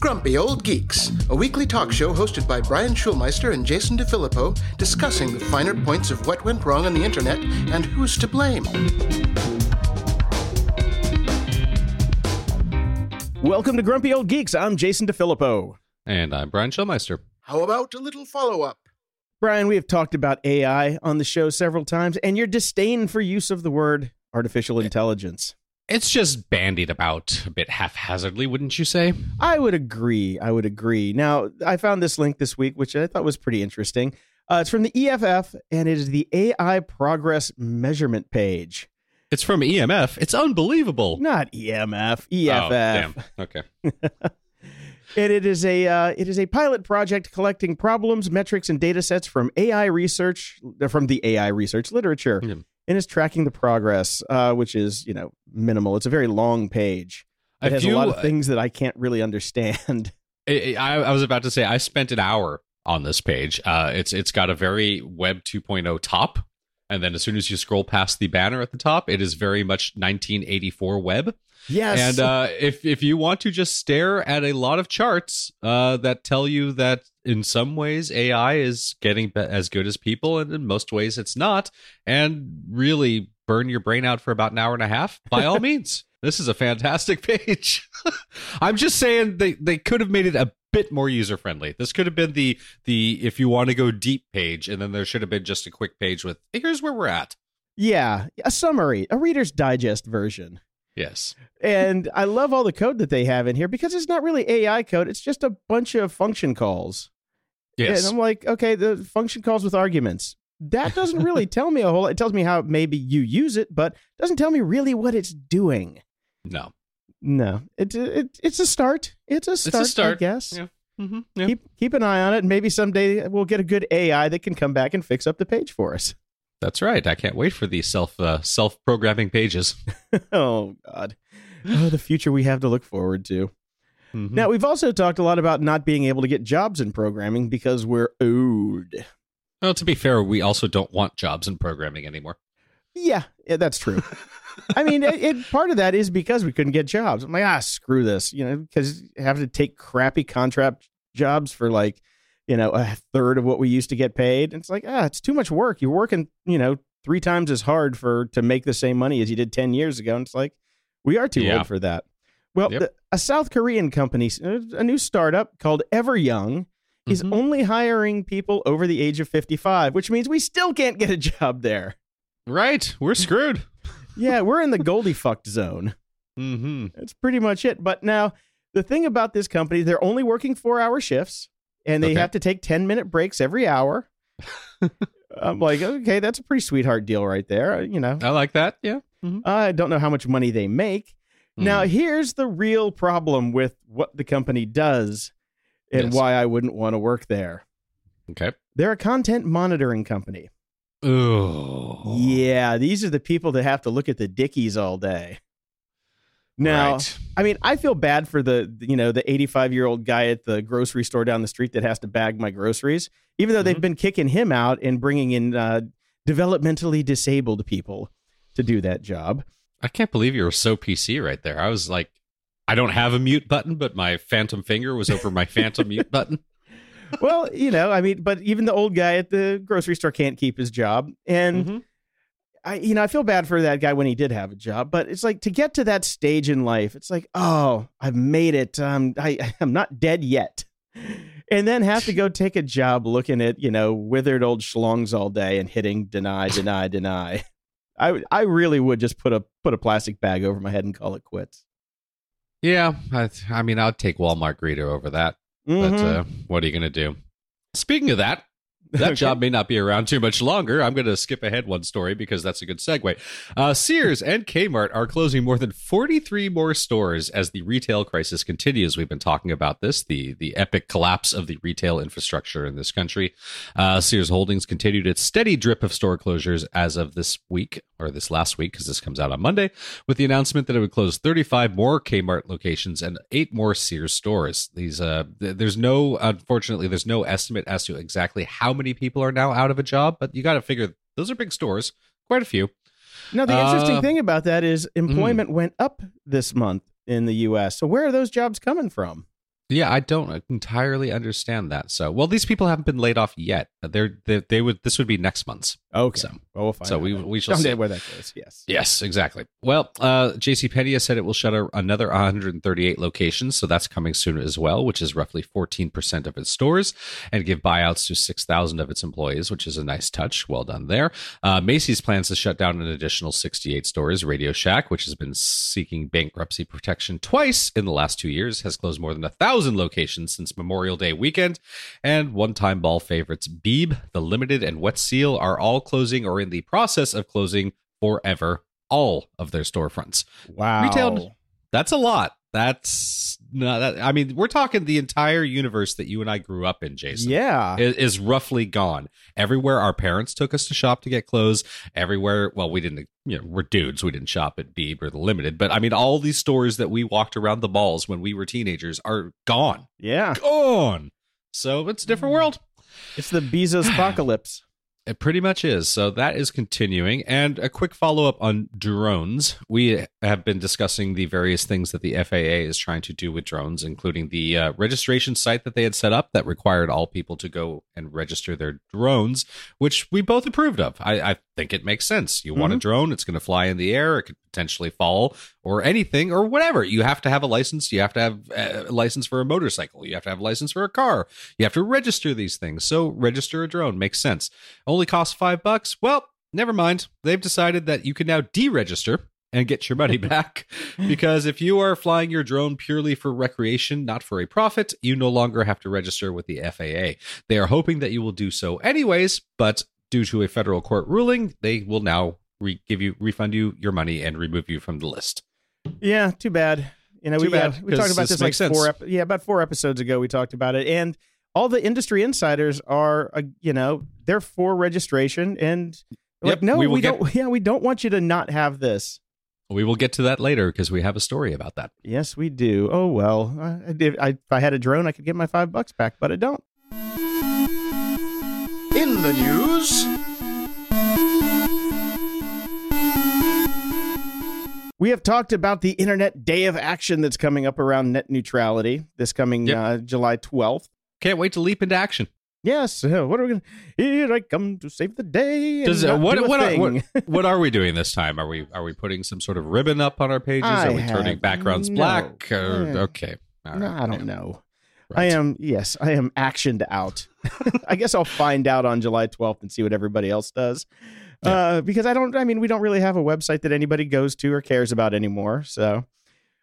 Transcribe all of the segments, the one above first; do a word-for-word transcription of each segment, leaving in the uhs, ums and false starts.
Grumpy Old Geeks, a weekly talk show hosted by Brian Schulmeister and Jason DeFilippo, discussing the finer points of what went wrong on the internet and who's to blame. Welcome to Grumpy Old Geeks. I'm Jason DeFilippo. And I'm Brian Schulmeister. How about a little follow-up? Brian, we have talked about A I on the show several times, and your disdain for use of the word artificial intelligence. It's just bandied about a bit haphazardly, wouldn't you say? I would agree. I would agree. Now, I found this link this week, which I thought was pretty interesting. Uh, it's from the E F F, and it is the A I Progress Measurement page. It's from E M F. It's unbelievable. Not E M F. E F F. Oh, damn. Okay. And it is a uh, it is a pilot project collecting problems, metrics, and data sets from A I research, from the A I research literature, mm-hmm. and is tracking the progress, uh, which is, you know, minimal. It's a very long page. It has a lot of things that I can't really understand. I, I was about to say, I spent an hour on this page. Uh, it's it's got a very Web two point oh top, and then as soon as you scroll past the banner at the top, it is very much nineteen eighty-four Web. Yes. And uh, if if you want to just stare at a lot of charts uh, that tell you that in some ways A I is getting be- as good as people, and in most ways it's not, and really burn your brain out for about an hour and a half, by all means, this is a fantastic page. I'm just saying they, they could have made it a bit more user-friendly. This could have been the the if you want to go deep page, and then there should have been just a quick page with, hey, here's where we're at. Yeah, a summary, a Reader's Digest version. Yes. And I love all the code that they have in here because it's not really A I code. It's just a bunch of function calls. Yes. And I'm like, okay, the function calls with arguments. That doesn't really tell me a whole lot. It tells me how maybe you use it, but doesn't tell me really what it's doing. No. No. It, it, it's a start. It's a start, it's a start. I guess. Yeah. Mm-hmm. Yeah. Keep, keep an eye on it. And maybe someday we'll get a good A I that can come back and fix up the page for us. That's right. I can't wait for these self uh, self-programming pages. Oh, God. Oh, the future we have to look forward to. Mm-hmm. Now, we've also talked a lot about not being able to get jobs in programming because we're old. Well, to be fair, we also don't want jobs in programming anymore. Yeah, that's true. I mean, it, it, part of that is because we couldn't get jobs. I'm like, ah, screw this. You know, because having to take crappy contract jobs for like, you know, a third of what we used to get paid. And it's like, ah, it's too much work. You're working, you know, three times as hard for to make the same money as you did ten years ago. And it's like, we are too yeah. old for that. Well, yep. the, a South Korean company, a new startup called Everyoung, mm-hmm. is only hiring people over the age of fifty-five, which means we still can't get a job there. Right. We're screwed. Yeah, we're in the Goldie fucked zone. Mm-hmm. That's pretty much it. But now the thing about this company, they're only working four hour shifts. And they okay. have to take ten minute breaks every hour. I'm like, okay, that's a pretty sweetheart deal right there. You know, I like that. Yeah. Mm-hmm. I don't know how much money they make. Mm. Now, here's the real problem with what the company does and yes. why I wouldn't want to work there. Okay. They're a content monitoring company. Oh. Yeah. These are the people that have to look at the dickies all day. Now, right. I mean, I feel bad for the, you know, the eighty-five-year-old guy at the grocery store down the street that has to bag my groceries, even though mm-hmm. they've been kicking him out and bringing in uh, developmentally disabled people to do that job. I can't believe you were so P C right there. I was like, I don't have a mute button, but my phantom finger was over my phantom mute button. Well, you know, I mean, but even the old guy at the grocery store can't keep his job. And mm-hmm. I, you know, I feel bad for that guy when he did have a job, but it's like to get to that stage in life, it's like, oh, I've made it. Um, I, I'm not dead yet. And then have to go take a job looking at, you know, withered old schlongs all day and hitting deny, deny, deny. I I really would just put a put a plastic bag over my head and call it quits. Yeah. I, I mean, I'd take Walmart greeter over that. Mm-hmm. But uh, what are you going to do? Speaking of that. That okay. job may not be around too much longer. I'm going to skip ahead one story because that's a good segue. Uh, Sears and Kmart are closing more than forty-three more stores as the retail crisis continues. We've been talking about this, the the epic collapse of the retail infrastructure in this country. Uh, Sears Holdings continued its steady drip of store closures as of this week, or this last week, because this comes out on Monday, with the announcement that it would close thirty-five more Kmart locations and eight more Sears stores. These uh, th- there's no, unfortunately, there's no estimate as to exactly how many people are now out of a job, but you got to figure those are big stores, quite a few. Now, the interesting uh, thing about that is employment mm. went up this month. in the U S. So where are those jobs coming from? Yeah, I don't entirely understand that. So, well, these people haven't been laid off yet. They're, they they would this would be next month's. Okay. So, well, we'll find so out we we shall someday see where that goes. Yes. Yes, exactly. Well, uh, JCPenney said it will shut a, another one hundred thirty-eight locations, so that's coming soon as well, which is roughly fourteen percent of its stores, and give buyouts to six thousand of its employees, which is a nice touch. Well done there. Uh, Macy's plans to shut down an additional sixty-eight stores. Radio Shack, which has been seeking bankruptcy protection twice in the last two years, has closed more than a thousand locations since Memorial Day weekend, and one-time ball favorites Beeb, The Limited, and Wet Seal are all closing or in the process of closing forever all of their storefronts. Wow. Retail, that's a lot. That's not that, I mean, we're talking the entire universe that you and I grew up in, Jason. Yeah. Is, is roughly gone. Everywhere our parents took us to shop to get clothes, everywhere, well, we didn't, you know, we're dudes, we didn't shop at Beeb or The Limited, but I mean, all these stores that we walked around the malls when we were teenagers are gone. Yeah. Gone. So it's a different world. It's the Bezos apocalypse. It pretty much is. So that is continuing. And a quick follow-up on drones. We have been discussing the various things that the F A A is trying to do with drones, including the uh, registration site that they had set up that required all people to go and register their drones, which we both approved of. I, I think it makes sense. You mm-hmm. want a drone, it's going to fly in the air, it could potentially fall or anything or whatever. You have to have a license. You have to have a license for a motorcycle. You have to have a license for a car. You have to register these things. So register a drone makes sense. Only costs five bucks. Well, never mind. They've decided that you can now deregister and get your money back, because if you are flying your drone purely for recreation, not for a profit, you no longer have to register with the F A A. They are hoping that you will do so anyways, but due to a federal court ruling, they will now Re- give you refund you your money and remove you from the list. Yeah, too bad. You know, too we bad, yeah, we talked about this, this like sense. four ep- yeah about four episodes ago. We talked about it, and all the industry insiders are uh, you know they're for registration, and yep, like no, we, we get- don't. Yeah, we don't want you to not have this. We will get to that later because we have a story about that. Yes, we do. Oh well, I, I, if I had a drone, I could get my five bucks back, but I don't. In the news. We have talked about the Internet Day of Action that's coming up around net neutrality this coming yep. uh, July twelfth. Can't wait to leap into action. Yes. What are we going to... Here I come to save the day. Does, uh, what, do what, are, what, what are we doing this time? Are we are we putting some sort of ribbon up on our pages? I are we turning backgrounds no. black? Or, yeah. Okay. All right. No, I don't yeah. know. Right. I am, yes, I am actioned out. I guess I'll find out on July twelfth and see what everybody else does. Yeah. Uh, because I don't, I mean, we don't really have a website that anybody goes to or cares about anymore. So,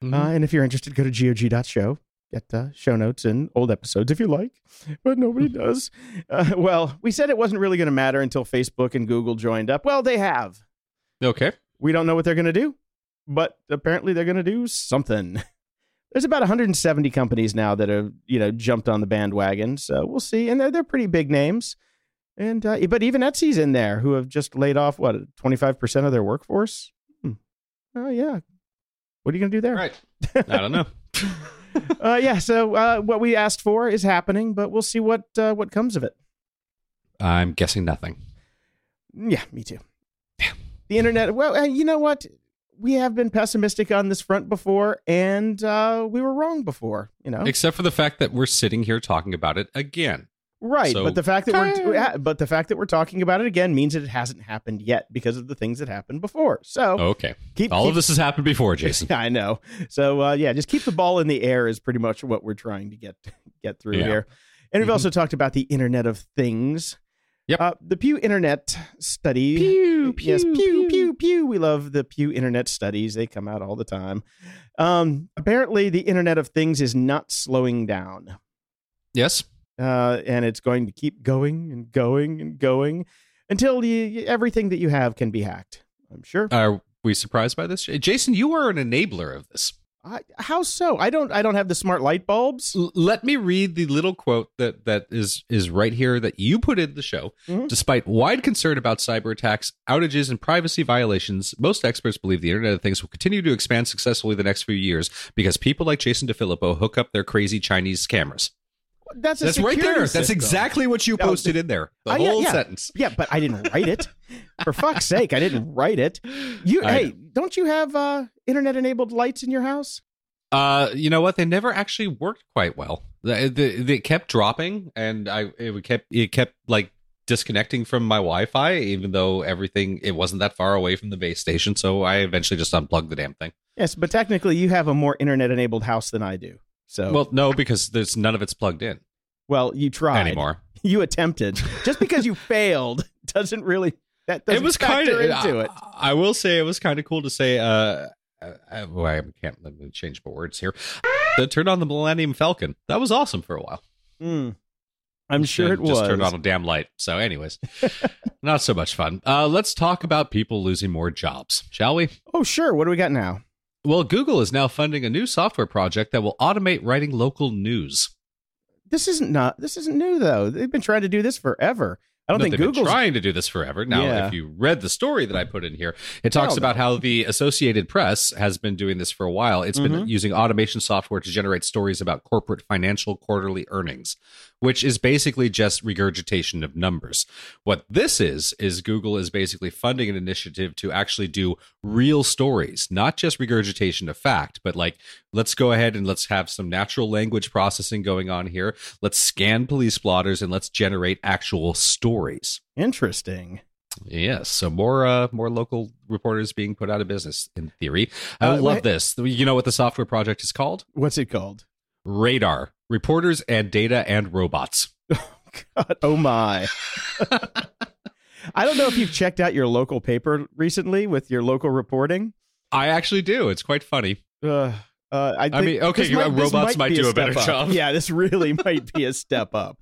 mm-hmm. uh, and if you're interested, go to gog dot show, get uh, show notes and old episodes if you like, but nobody does. Uh, well, we said it wasn't really going to matter until Facebook and Google joined up. Well, they have. Okay. We don't know what they're going to do, but apparently they're going to do something. There's about one hundred seventy companies now that have, you know, jumped on the bandwagon. So we'll see. And they're, they're pretty big names. And uh, but even Etsy's in there, who have just laid off, what, twenty-five percent of their workforce? Hmm. Oh, yeah. What are you going to do there? Right. I don't know. uh, yeah, so uh, what we asked for is happening, but we'll see what uh, what comes of it. I'm guessing nothing. Yeah, me too. Yeah. The internet, well, uh, you know what? We have been pessimistic on this front before, and uh, we were wrong before, you know. Except for the fact that we're sitting here talking about it again. Right, so, but the fact that okay. we're but the fact that we're talking about it again means that it hasn't happened yet because of the things that happened before. So okay, keep, all keep, of this has happened before, Jason. I know. So uh, yeah, just keep the ball in the air is pretty much what we're trying to get get through yeah. here. And we've mm-hmm. also talked about the Internet of Things. Yep, uh, the Pew Internet study. Pew, pew, yes, pew, pew, pew, pew. We love the Pew Internet studies; they come out all the time. Um, apparently, the Internet of Things is not slowing down. Yes. Uh, and it's going to keep going and going and going until you, everything that you have can be hacked. I'm sure. Are we surprised by this, Jason? You are an enabler of this. I, how so? I don't. I don't have the smart light bulbs. L- let me read the little quote that that is is right here that you put in the show. Mm-hmm. Despite wide concern about cyber attacks, outages, and privacy violations, most experts believe the Internet of Things will continue to expand successfully the next few years because people like Jason DeFilippo hook up their crazy Chinese cameras. That's a that's right there. System. That's exactly what you posted oh, in there. The uh, whole yeah, yeah. sentence. Yeah, but I didn't write it. For fuck's sake, I didn't write it. You, I hey, know. Don't you have uh, internet-enabled lights in your house? Uh, you know what? They never actually worked quite well. They, they, they kept dropping, and I it kept it kept like disconnecting from my Wi-Fi, even though everything it wasn't that far away from the base station. So I eventually just unplugged the damn thing. Yes, but technically, you have a more internet-enabled house than I do. So well, no, because there's none of it's plugged in. Well, you tried anymore. You attempted. Just because you failed doesn't really that doesn't it was factor kinda, into I, it. I will say it was kind of cool to say. Uh, I, well, I can't let me change my words here. They turned on the Millennium Falcon. That was awesome for a while. Mm. I'm sure it just was. Just turned on a damn light. So, anyways, not so much fun. Uh, let's talk about people losing more jobs, shall we? Oh, sure. What do we got now? Well, Google is now funding a new software project that will automate writing local news. This isn't not this isn't new, though. They've been trying to do this forever. I don't no, think Google's been trying to do this forever. Now, yeah. If you read the story that I put in here, it talks oh, about no. how the Associated Press has been doing this for a while. It's mm-hmm. been using automation software to generate stories about corporate financial quarterly earnings, which is basically just regurgitation of numbers. What this is, is Google is basically funding an initiative to actually do real stories, not just regurgitation of fact, but like, let's go ahead and let's have some natural language processing going on here. Let's scan police blotters and let's generate actual stories. Stories. Interesting. Yes. So more uh, more local reporters being put out of business, in theory. I uh, love wait. this. You know what the software project is called? What's it called? Radar. Reporters and Data and Robots. Oh, God. Oh, my. I don't know if you've checked out your local paper recently with your local reporting. I actually do. It's quite funny. Uh, uh, I, think I mean, okay, might, robots might, might do a, a better up. job. Yeah, this really might be a step up.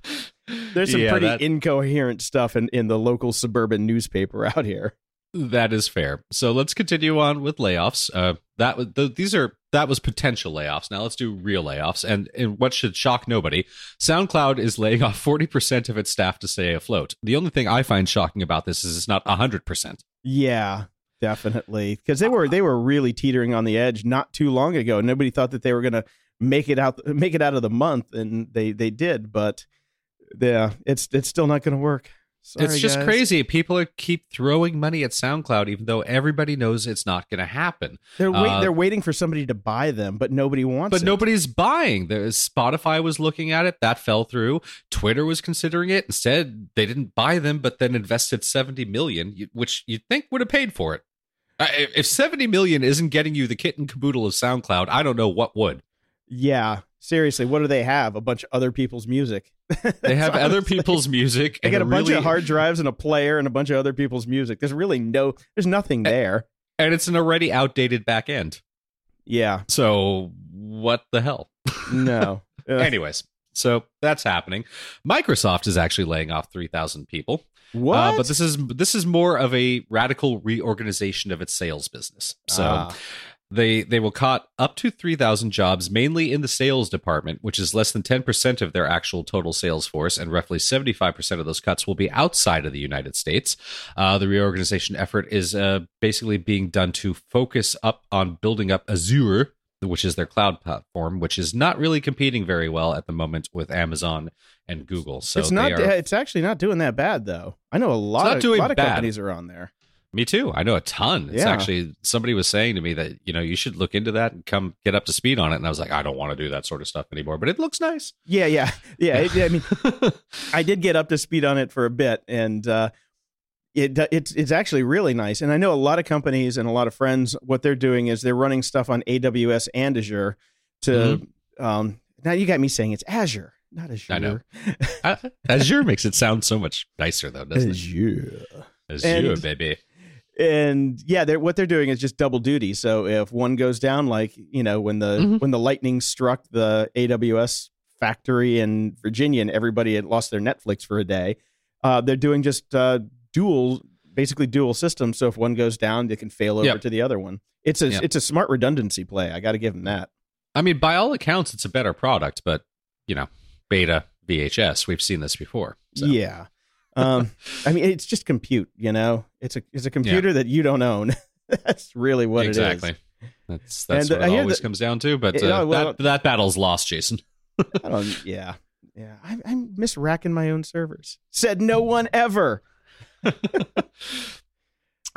There's some yeah, pretty that, incoherent stuff in, in the local suburban newspaper out here. That is fair. So let's continue on with layoffs. Uh, that the, these are that was potential layoffs. Now let's do real layoffs. And, and what should shock nobody, SoundCloud is laying off forty percent of its staff to stay afloat. The only thing I find shocking about this is it's not one hundred percent. Yeah, definitely. Because they were they were really teetering on the edge not too long ago. Nobody thought that they were going to make it out make it out of the month, and they they did, but yeah, it's it's still not going to work. Sorry, it's just guys. crazy. People are, keep throwing money at SoundCloud, even though everybody knows it's not going to happen. They're wait, uh, they're waiting for somebody to buy them, but nobody wants. But it. nobody's buying. There's, Spotify was looking at it, that fell through. Twitter was considering it. Instead, they didn't buy them, but then invested seventy million dollars, which you'd think would have paid for it. Uh, if seventy million dollars isn't getting you the kit and caboodle of SoundCloud, I don't know what would. Yeah. Seriously, what do they have? A bunch of other people's music. They have other people's music. They got a bunch really... of hard drives and a player and a bunch of other people's music. There's really no, there's nothing there. And it's an already outdated back end. Yeah. So what the hell? No. Anyways, so that's happening. Microsoft is actually laying off three thousand people. What? Uh, but this is, this is more of a radical reorganization of its sales business. So... Ah. They they will cut up to three thousand jobs, mainly in the sales department, which is less than ten percent of their actual total sales force, and roughly seventy-five percent of those cuts will be outside of the United States. Uh, the reorganization effort is uh, basically being done to focus up on building up Azure, which is their cloud platform, which is not really competing very well at the moment with Amazon and Google. So it's not. Are, it's actually not doing that bad, though. I know a lot of, a lot of companies are on there. Me too. I know a ton. It's yeah. actually somebody was saying to me that, you know, you should look into that and come get up to speed on it. And I was like, I don't want to do that sort of stuff anymore, but it looks nice. Yeah, yeah, yeah. it, I mean, I did get up to speed on it for a bit, and uh, it it's it's actually really nice. And I know a lot of companies and a lot of friends, what they're doing is they're running stuff on A W S and Azure to mm-hmm. um, now you got me saying it's Azure. Not Azure. I know. I, Azure makes it sound so much nicer, though, doesn't Azure. it? Azure. Azure, and, baby. And yeah, they're, what they're doing is just double duty. So if one goes down, like, you know, when the mm-hmm. when the lightning struck the A W S factory in Virginia and everybody had lost their Netflix for a day, uh, they're doing just uh, dual, basically dual systems. So if one goes down, they can fail over yep. to the other one. It's a yep. it's a smart redundancy play. I got to give them that. I mean, by all accounts, it's a better product, but you know, beta V H S, we've seen this before. So. Yeah. um, I mean, it's just compute, you know, it's a it's a computer yeah. that you don't own. That's really what exactly. it is. Exactly. That's that's and what it always that, comes down to. But it, uh, well, that, that battle's lost, Jason. I don't, yeah. Yeah. I, I'm misracking my own servers. Said no one ever.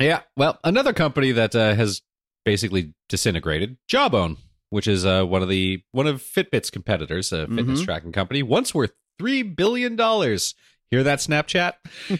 Yeah. Well, another company that uh, has basically disintegrated, Jawbone. which is uh, one of the one of Fitbit's competitors, a fitness mm-hmm. tracking company, once worth three billion dollars. Hear that, Snapchat?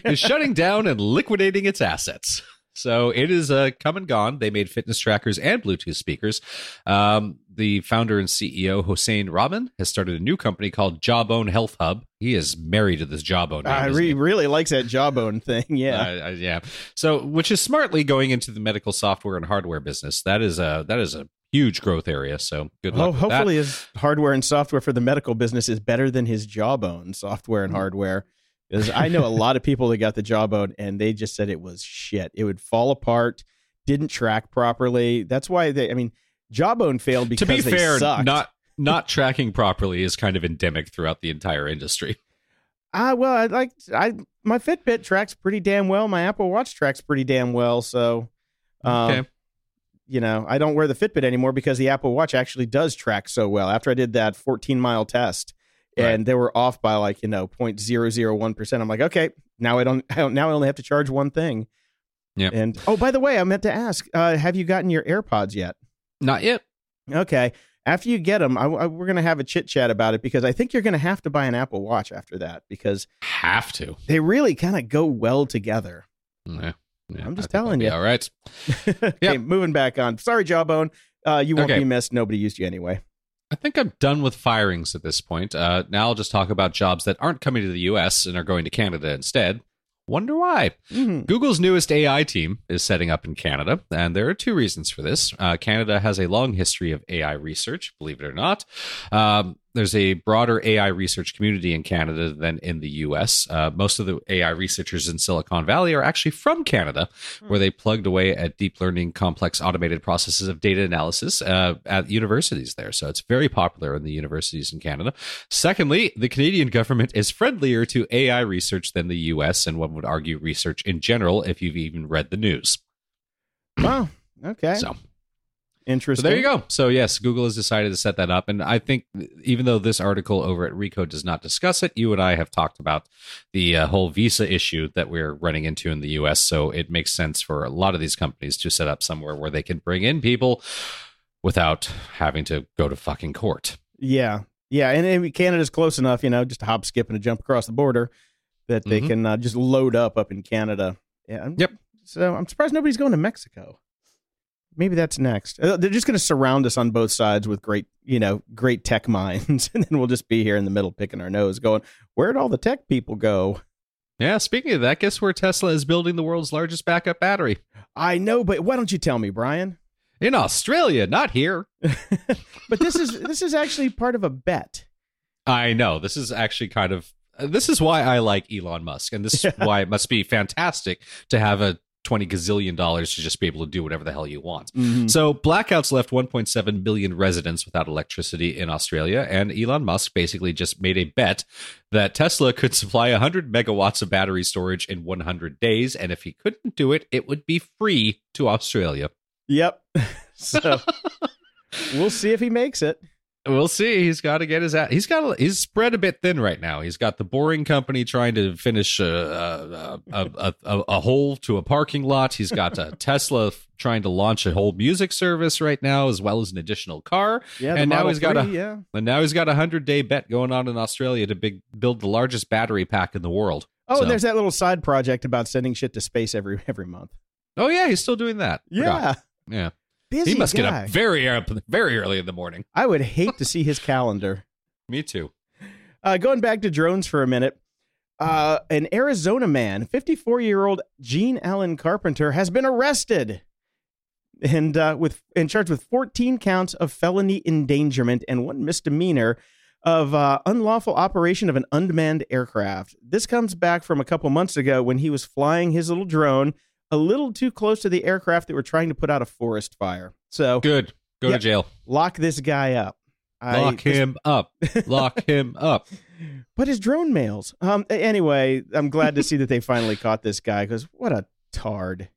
Is shutting down and liquidating its assets. So it is uh, come and gone. They made fitness trackers and Bluetooth speakers. Um, the founder and C E O, Hossein Rahman, has started a new company called Jawbone Health Hub. He is married to this Jawbone. Name, uh, he really likes that Jawbone thing. Yeah. Uh, yeah. So, which is smartly going into the medical software and hardware business. That is a, that is a huge growth area. So good luck. Oh, with hopefully that. His hardware and software for the medical business is better than his Jawbone software and hardware. Because I know a lot of people that got the Jawbone and they just said it was shit. It would fall apart, didn't track properly. That's why they, I mean, Jawbone failed because they sucked. To be fair, not, not tracking properly is kind of endemic throughout the entire industry. Ah, uh, well, I like, I, my Fitbit tracks pretty damn well. My Apple Watch tracks pretty damn well. So, um, okay. You know, I don't wear the Fitbit anymore because the Apple Watch actually does track so well. After I did that fourteen mile test. Right. And they were off by like, you know, zero point zero zero one percent. I'm like, okay, now I don't, I don't now I only have to charge one thing. Yeah. And oh, by the way, I meant to ask, uh, have you gotten your AirPods yet? Not yet. Okay. After you get them, I, I, we're going to have a chit chat about it because I think you're going to have to buy an Apple Watch after that because have to. They really kind of go well together. Yeah. yeah I'm just telling you. All right. Okay, yep. Moving back on. Sorry, Jawbone. Uh, you won't okay. be missed. Nobody used you anyway. I think I'm done with firings at this point. Uh, now I'll just talk about jobs that aren't coming to the U S and are going to Canada instead. Wonder why? Mm-hmm. Google's newest A I team is setting up in Canada, and there are two reasons for this. Uh, Canada has a long history of A I research, believe it or not. Um, there's a broader A I research community in Canada than in the U S. Uh, most of the A I researchers in Silicon Valley are actually from Canada, mm-hmm. where they plugged away at deep learning, complex automated processes of data analysis uh, at universities there. So it's very popular in the universities in Canada. Secondly, the Canadian government is friendlier to A I research than the U S, and one would argue research in general if you've even read the news. Wow. Okay. So. Interesting. So there you go. So yes, Google has decided to set that up. And I think even though this article over at Recode does not discuss it, you and I have talked about the uh, whole visa issue that we're running into in the U S. So it makes sense for a lot of these companies to set up somewhere where they can bring in people without having to go to fucking court. Yeah. Yeah. And, and Canada's close enough, you know, just a hop, skip and a jump across the border that they mm-hmm. can uh, just load up up in Canada. Yeah. Yep. So I'm surprised nobody's going to Mexico. Maybe that's next. They're just going to surround us on both sides with great, you know, great tech minds. And then we'll just be here in the middle picking our nose going, where'd all the tech people go? Yeah. Speaking of that, guess where Tesla is building the world's largest backup battery? I know, but why don't you tell me, Brian? In Australia, not here. But this is this is actually part of a bet. I know. This is actually kind of this is why I like Elon Musk. And this yeah. is why it must be fantastic to have a twenty gazillion dollars to just be able to do whatever the hell you want. Mm-hmm. So blackouts left one point seven million residents without electricity in Australia. And Elon Musk basically just made a bet that Tesla could supply one hundred megawatts of battery storage in one hundred days. And if he couldn't do it, it would be free to Australia. Yep. So we'll see if he makes it. We'll see. He's got to get his out. He's got. He's spread a bit thin right now. He's got the Boring Company trying to finish a a, a, a, a hole to a parking lot. He's got a Tesla trying to launch a whole music service right now, as well as an additional car. Yeah, and now he's got a. Yeah. And now he's got a hundred day bet going on in Australia to big, build the largest battery pack in the world. Oh, so. And there's that little side project about sending shit to space every every month. Oh yeah, he's still doing that. Yeah, Forgot. yeah. Busy he must guy. get up very, up very early in the morning. I would hate to see his calendar. Me too. Uh, going back to drones for a minute, uh, an Arizona man, fifty-four-year-old Gene Allen Carpenter, has been arrested and uh, with and charged with fourteen counts of felony endangerment and one misdemeanor of uh, unlawful operation of an unmanned aircraft. This comes back from a couple months ago when he was flying his little drone a little too close to the aircraft that were trying to put out a forest fire. So good. Go yep, to jail. Lock this guy up. Lock I, him this... up. Lock him up. But his drone mails. Um. Anyway, I'm glad to see that they finally caught this guy because what a tard.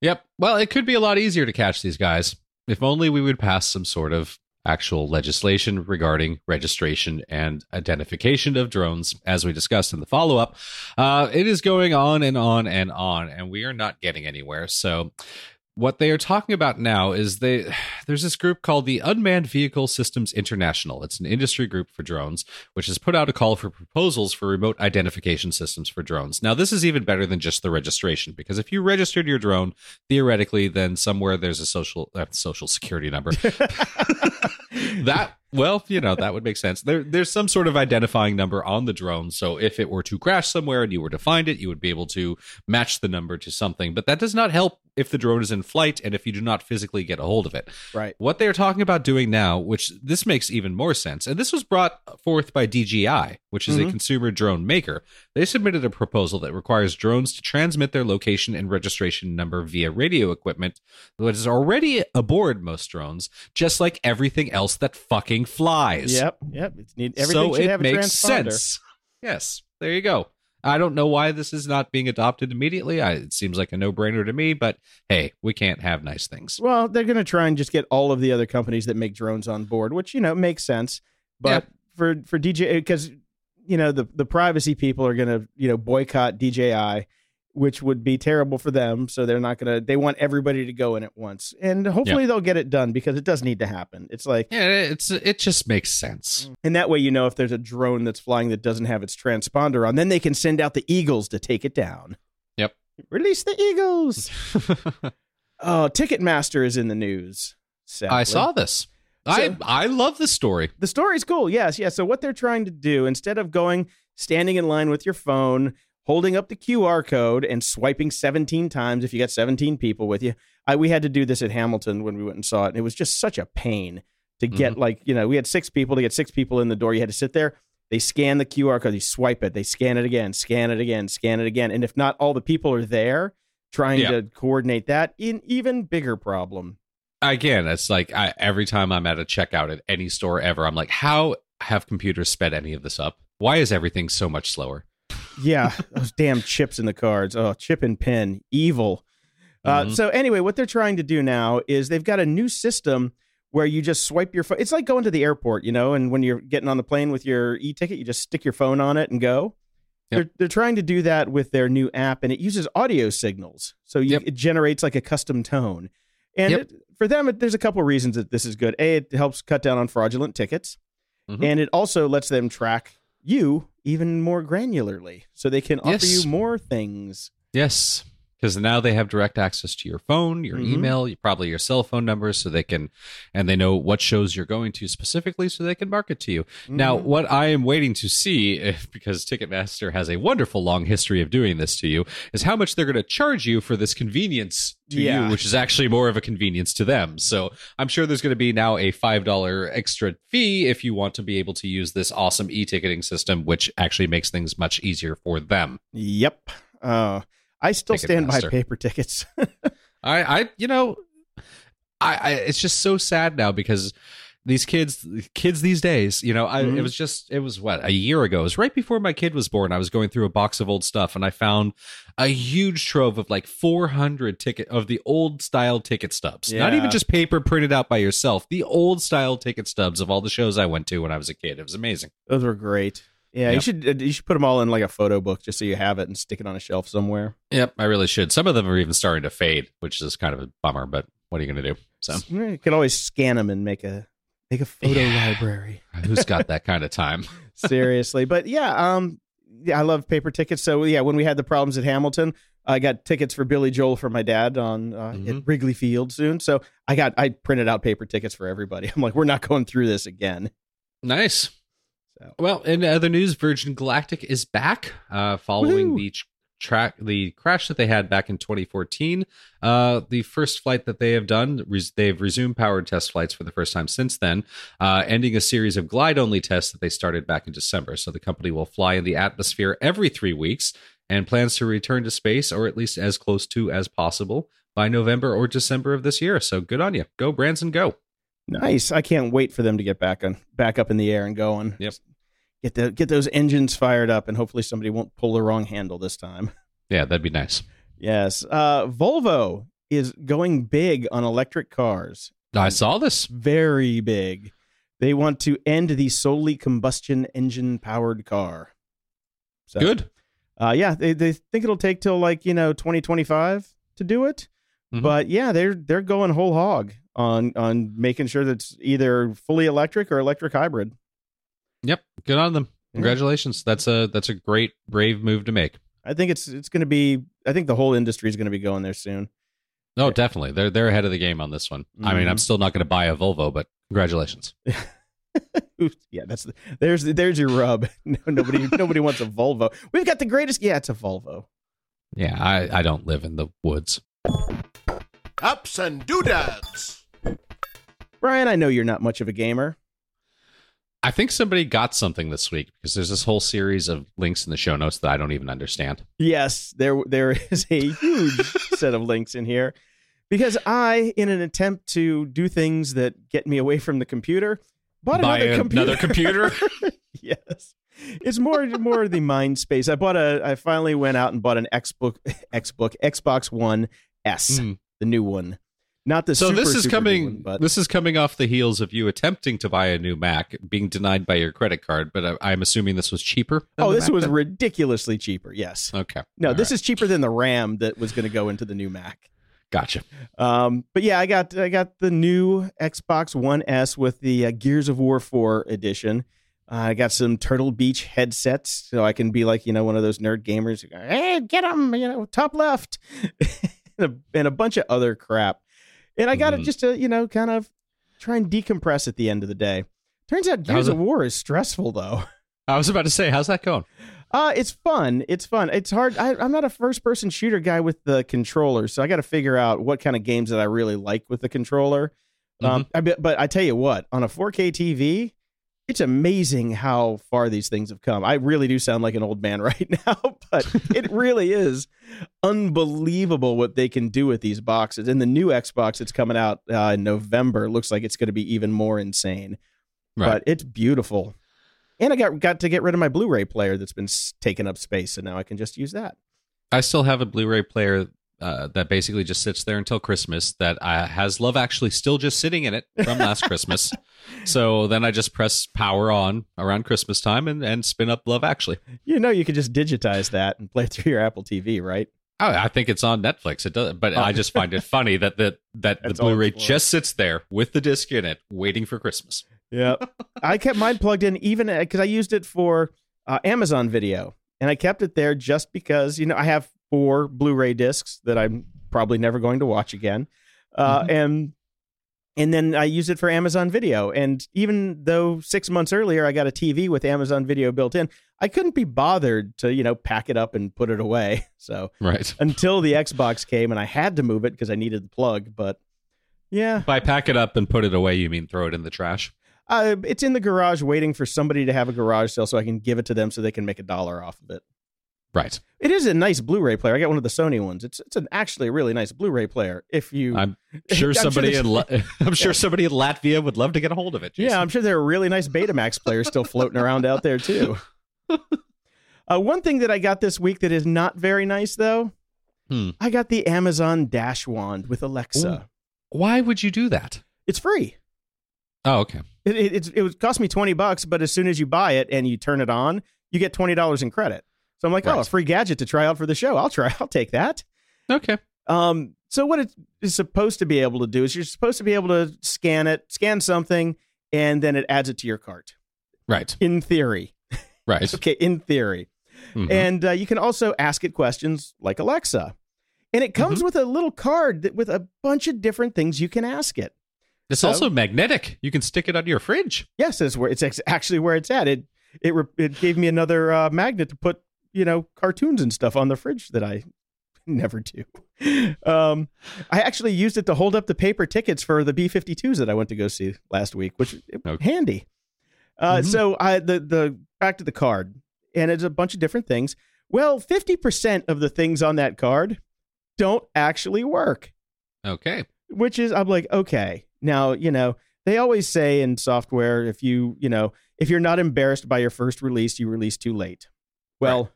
Yep. Well, it could be a lot easier to catch these guys if only we would pass some sort of actual legislation regarding registration and identification of drones, as we discussed in the follow-up. Uh, it is going on and on and on, and we are not getting anywhere. So What they are talking about now is they there's this group called the Unmanned Vehicle Systems International. It's an industry group for drones, which has put out a call for proposals for remote identification systems for drones. Now, this is even better than just the registration, because if you registered your drone, theoretically, then somewhere there's a social uh, social security number. That, well, you know, that would make sense. There, there's some sort of identifying number on the drone. So if it were to crash somewhere and you were to find it, you would be able to match the number to something. But that does not help if the drone is in flight and if you do not physically get a hold of it. Right. What they're talking about doing now, which this makes even more sense, and this was brought forth by D J I, which is mm-hmm. a consumer drone maker. They submitted a proposal that requires drones to transmit their location and registration number via radio equipment, which is already aboard most drones, just like everything else that fucking flies. Yep, yep. It's need, everything so should it have makes a transponder. Sense. Yes, there you go. I don't know why this is not being adopted immediately. I, it seems like a no-brainer to me, but hey, we can't have nice things. Well, they're going to try and just get all of the other companies that make drones on board, which, you know, makes sense. But yeah. for for D J I, because, you know, the, the privacy people are going to, you know, boycott D J I, which would be terrible for them. So they're not going to, they want everybody to go in at once. And hopefully yeah. they'll get it done, because it does need to happen. It's like, yeah, it's, it just makes sense. And that way, you know, if there's a drone that's flying that doesn't have its transponder on, then they can send out the Eagles to take it down. Yep. Release the Eagles. Oh, Ticketmaster is in the news. Sadly. I saw this. So, I, I love the story. The story's cool. Yes. Yeah. So what they're trying to do, instead of going, standing in line with your phone, holding up the Q R code and swiping seventeen times if you got seventeen people with you. I, we had to do this at Hamilton when we went and saw it. And it was just such a pain to get mm-hmm. like, you know, we had six people to get six people in the door. You had to sit there. They scan the Q R code. They swipe it. They scan it again, scan it again, scan it again. And if not all the people are there trying yeah. to coordinate that, an even bigger problem. Again, it's like I, every time I'm at a checkout at any store ever, I'm like, how have computers sped any of this up? Why is everything so much slower? Yeah, those damn chips in the cards. Oh, chip and pin. Evil. Uh, mm-hmm. So anyway, what they're trying to do now is they've got a new system where you just swipe your phone. It's like going to the airport, you know, and when you're getting on the plane with your e-ticket, you just stick your phone on it and go. Yep. They're, they're trying to do that with their new app, and it uses audio signals. So you, yep. it generates like a custom tone. And yep. it, for them, it, there's a couple of reasons that this is good. A, it helps cut down on fraudulent tickets, mm-hmm. and it also lets them track you even more granularly, so they can offer yes. you more things. Yes, because now they have direct access to your phone, your mm-hmm. email, probably your cell phone numbers, so they can, and they know what shows you're going to specifically, so they can market to you. Mm-hmm. Now, what I am waiting to see, if, because Ticketmaster has a wonderful long history of doing this to you, is how much they're going to charge you for this convenience to yeah. you, which is actually more of a convenience to them. So I'm sure there's going to be now a five dollars extra fee if you want to be able to use this awesome e-ticketing system, which actually makes things much easier for them. Yep. Uh, I still stand by paper tickets. I, I, you know, I, I, it's just so sad now, because these kids, kids these days, you know, I, mm-hmm. it was just, it was what, a year ago. It was right before my kid was born. I was going through a box of old stuff, and I found a huge trove of like four hundred ticket of the old style ticket stubs. Yeah. Not even just paper printed out by yourself. The old style ticket stubs of all the shows I went to when I was a kid. It was amazing. Those were great. Yeah, yep. you should you should put them all in like a photo book, just so you have it and stick it on a shelf somewhere. Yep, I really should. Some of them are even starting to fade, which is kind of a bummer. But what are you going to do? So you could always scan them and make a make a photo yeah. library. Who's got that kind of time? Seriously, but yeah, um, yeah, I love paper tickets. So yeah, when we had the problems at Hamilton, I got tickets for Billy Joel for my dad on uh, mm-hmm. at Wrigley Field soon. So I got I printed out paper tickets for everybody. I'm like, we're not going through this again. Nice. Well, in other news, Virgin Galactic is back uh, following Woo-hoo. the ch- track the crash that they had back in twenty fourteen. Uh, the first flight that they have done, res- they've resumed powered test flights for the first time since then, uh, ending a series of glide-only tests that they started back in December. So the company will fly in the atmosphere every three weeks and plans to return to space, or at least as close to as possible, by November or December of this year. So good on you. Go, Branson, go. Nice. I can't wait for them to get back on, back up in the air and going. Yep. Get the get those engines fired up, and hopefully somebody won't pull the wrong handle this time. Yeah, that'd be nice. Yes. Uh, Volvo is going big on electric cars. I saw this. Very big. They want to end the solely combustion engine powered car. So, Good. Uh, yeah, they, they think it'll take till like, you know, twenty twenty-five to do it. Mm-hmm. But yeah, they're they're going whole hog on on making sure that it's either fully electric or electric hybrid. Yep, good on them. Congratulations. Mm-hmm. That's a that's a great brave move to make. I think it's it's going to be. I think the whole industry is going to be going there soon. No, definitely. They're they're ahead of the game on this one. Mm-hmm. I mean, I'm still not going to buy a Volvo, but congratulations. Yeah, that's the, there's there's your rub. No, nobody nobody wants a Volvo. We've got the greatest. Yeah, it's a Volvo. Yeah, I, I don't live in the woods. Ups and doodads. Brian, I know you're not much of a gamer. I think somebody got something this week because there's this whole series of links in the show notes that I don't even understand. Yes, there there is a huge set of links in here because I, in an attempt to do things that get me away from the computer, bought Buy another computer. Another computer? Yes. It's more more the mind space. I bought a I finally went out and bought an Xbox Xbox Xbox One S, mm. the new one. Not the so super, this is super coming. One, but. This is coming off the heels of you attempting to buy a new Mac, being denied by your credit card. But I, I'm assuming this was cheaper. Oh, this Mac was then? ridiculously cheaper. Yes. Okay. No, all this right. is cheaper than the RAM that was going to go into the new Mac. Gotcha. Um, but yeah, I got I got the new Xbox One S with the uh, Gears of War four edition. Uh, I got some Turtle Beach headsets, so I can be like you know one of those nerd gamers who go, "Hey, get them!" You know, top left, and, a, and a bunch of other crap. And I got mm. it just to, you know, kind of try and decompress at the end of the day. Turns out Gears of War is stressful, though. I was about to say, how's that going? Uh, it's fun. It's fun. It's hard. I, I'm not a first-person shooter guy with the controller, so I got to figure out what kind of games that I really like with the controller. Mm-hmm. Um, I, but I tell you what, on a four K T V, it's amazing how far these things have come. I really do sound like an old man right now, but it really is unbelievable what they can do with these boxes. And the new Xbox that's coming out uh, in November looks like it's going to be even more insane. Right. But it's beautiful. And I got got to get rid of my Blu-ray player that's been taking up space, and now I can just use that. I still have a Blu-ray player uh, that basically just sits there until Christmas that uh, has Love Actually still just sitting in it from last Christmas. So then I just press power on around Christmas time and, and spin up Love Actually. You know, you could just digitize that and play it through your Apple T V, right? Oh, I think it's on Netflix. It does, but oh. I just find it funny that the, that the Blu-ray just sits there with the disc in it waiting for Christmas. Yeah. I kept mine plugged in even because I used it for uh, Amazon Video, and I kept it there just because, you know, I have four Blu-ray discs that I'm probably never going to watch again. Uh, mm-hmm. And And then I used it for Amazon Video. And even though six months earlier I got a T V with Amazon Video built in, I couldn't be bothered to, you know, pack it up and put it away. So right. until the Xbox came and I had to move it because I needed the plug. But yeah. By pack it up and put it away, you mean throw it in the trash? Uh, it's in the garage waiting for somebody to have a garage sale so I can give it to them so they can make a dollar off of it. Right. It is a nice Blu-ray player. I got one of the Sony ones. It's it's an actually a really nice Blu-ray player. If you, I'm sure I'm somebody sure in La- I'm sure yeah. somebody in Latvia would love to get a hold of it. Jason. Yeah, I'm sure there are really nice Betamax players still floating around out there too. Uh, one thing that I got this week that is not very nice though, hmm. I got the Amazon Dash Wand with Alexa. Ooh. Why would you do that? It's free. Oh, okay. It it it's, it cost me twenty bucks, but as soon as you buy it and you turn it on, you get twenty dollars in credit. So I'm like, right. oh, a free gadget to try out for the show. I'll try. I'll take that. Okay. Um. So what it is supposed to be able to do is you're supposed to be able to scan it, scan something, and then it adds it to your cart. Right. In theory. Right. Okay. In theory. Mm-hmm. And uh, you can also ask it questions like Alexa. And it comes mm-hmm. with a little card that with a bunch of different things you can ask it. It's so, also magnetic. You can stick it on your fridge. Yes. It's, where, it's actually where it's at. It, it, it gave me another uh, magnet to put, you know, cartoons and stuff on the fridge that I never do. Um, I actually used it to hold up the paper tickets for the B fifty-twos that I went to go see last week, which is okay. handy. Uh, mm-hmm. So I the, the back to the card, and it's a bunch of different things. Well, fifty percent of the things on that card don't actually work. Okay. Which is, I'm like, okay. Now, you know, they always say in software, if you, you know, if you're not embarrassed by your first release, you release too late. Well, right.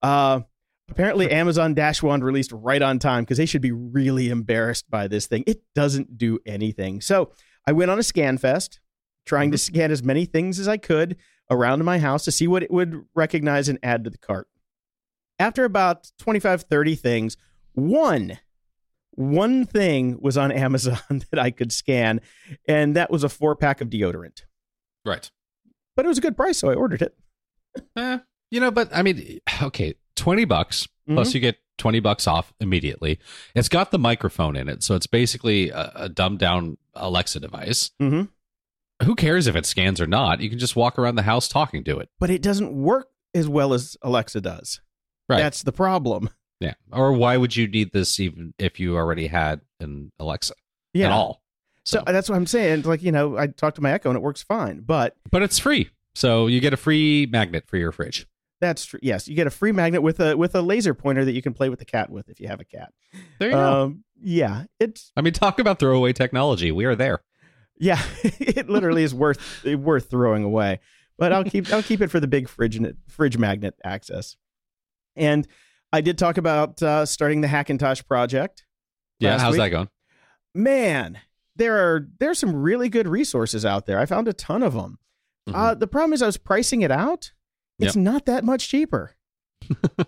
Uh, apparently Amazon Dash Wand released right on time because they should be really embarrassed by this thing. It doesn't do anything. So I went on a scan fest trying mm-hmm. to scan as many things as I could around my house to see what it would recognize and add to the cart. After about twenty-five, thirty things, one, one thing was on Amazon that I could scan, and that was a four pack of deodorant. Right. But it was a good price, so I ordered it. eh, you know, but I mean, okay, twenty bucks mm-hmm. plus you get twenty bucks off immediately. It's got the microphone in it, so it's basically a, a dumbed down Alexa device. Mm-hmm. Who cares if it scans or not? You can just walk around the house talking to it. But it doesn't work as well as Alexa does. Right. That's the problem. Yeah. Or why would you need this even if you already had an Alexa yeah. at all? So. so that's what I'm saying. Like, you know, I talked to my Echo and it works fine, but. But it's free. So you get a free magnet for your fridge. That's true. Yes. You get a free magnet with a with a laser pointer that you can play with the cat with if you have a cat. There you um, go. Yeah. It's. I mean, talk about throwaway technology. We are there. Yeah, it literally is worth worth throwing away, but I'll keep I'll keep it for the big fridge fridge magnet access. And I did talk about uh, starting the Hackintosh project. Yeah, how's week. that going? Man, there are there's some really good resources out there. I found a ton of them. Mm-hmm. Uh, the problem is I was pricing it out. It's yep. not that much cheaper.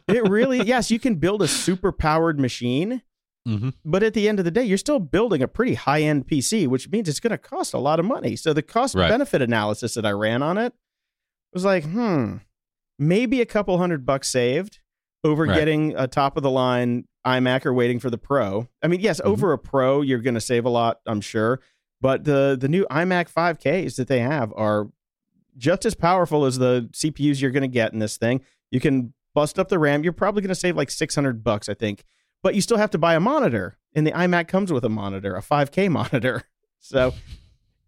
It really yes, you can build a super powered machine. Mm-hmm. But at the end of the day, you're still building a pretty high-end P C, which means it's going to cost a lot of money. So the cost-benefit right. analysis that I ran on it was like, hmm, maybe a couple hundred bucks saved over right. getting a top-of-the-line iMac or waiting for the Pro. I mean, yes, mm-hmm. over a Pro, you're going to save a lot, I'm sure. But the the new iMac five Ks that they have are just as powerful as the C P Us you're going to get in this thing. You can bust up the RAM. You're probably going to save like six hundred bucks, I think. But you still have to buy a monitor, and the iMac comes with a monitor, a five K monitor. So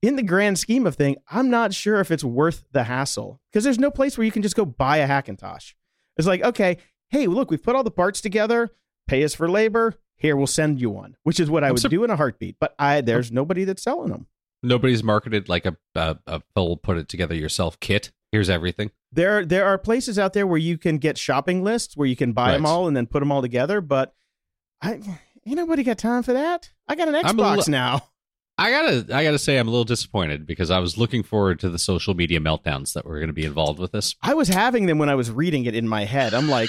in the grand scheme of thing, I'm not sure if it's worth the hassle because there's no place where you can just go buy a Hackintosh. It's like, okay, hey, look, we've put all the parts together. Pay us for labor. Here, we'll send you one, which is what I would sur- do in a heartbeat. But I there's nobody that's selling them. Nobody's marketed like a, a, a full put it together yourself kit. Here's everything. There, there are places out there where you can get shopping lists where you can buy right. them all and then put them all together. But I, ain't nobody got time for that. I got an Xbox li- now. I gotta, I gotta say, I'm a little disappointed because I was looking forward to the social media meltdowns that were going to be involved with this. I was having them when I was reading it in my head. I'm like,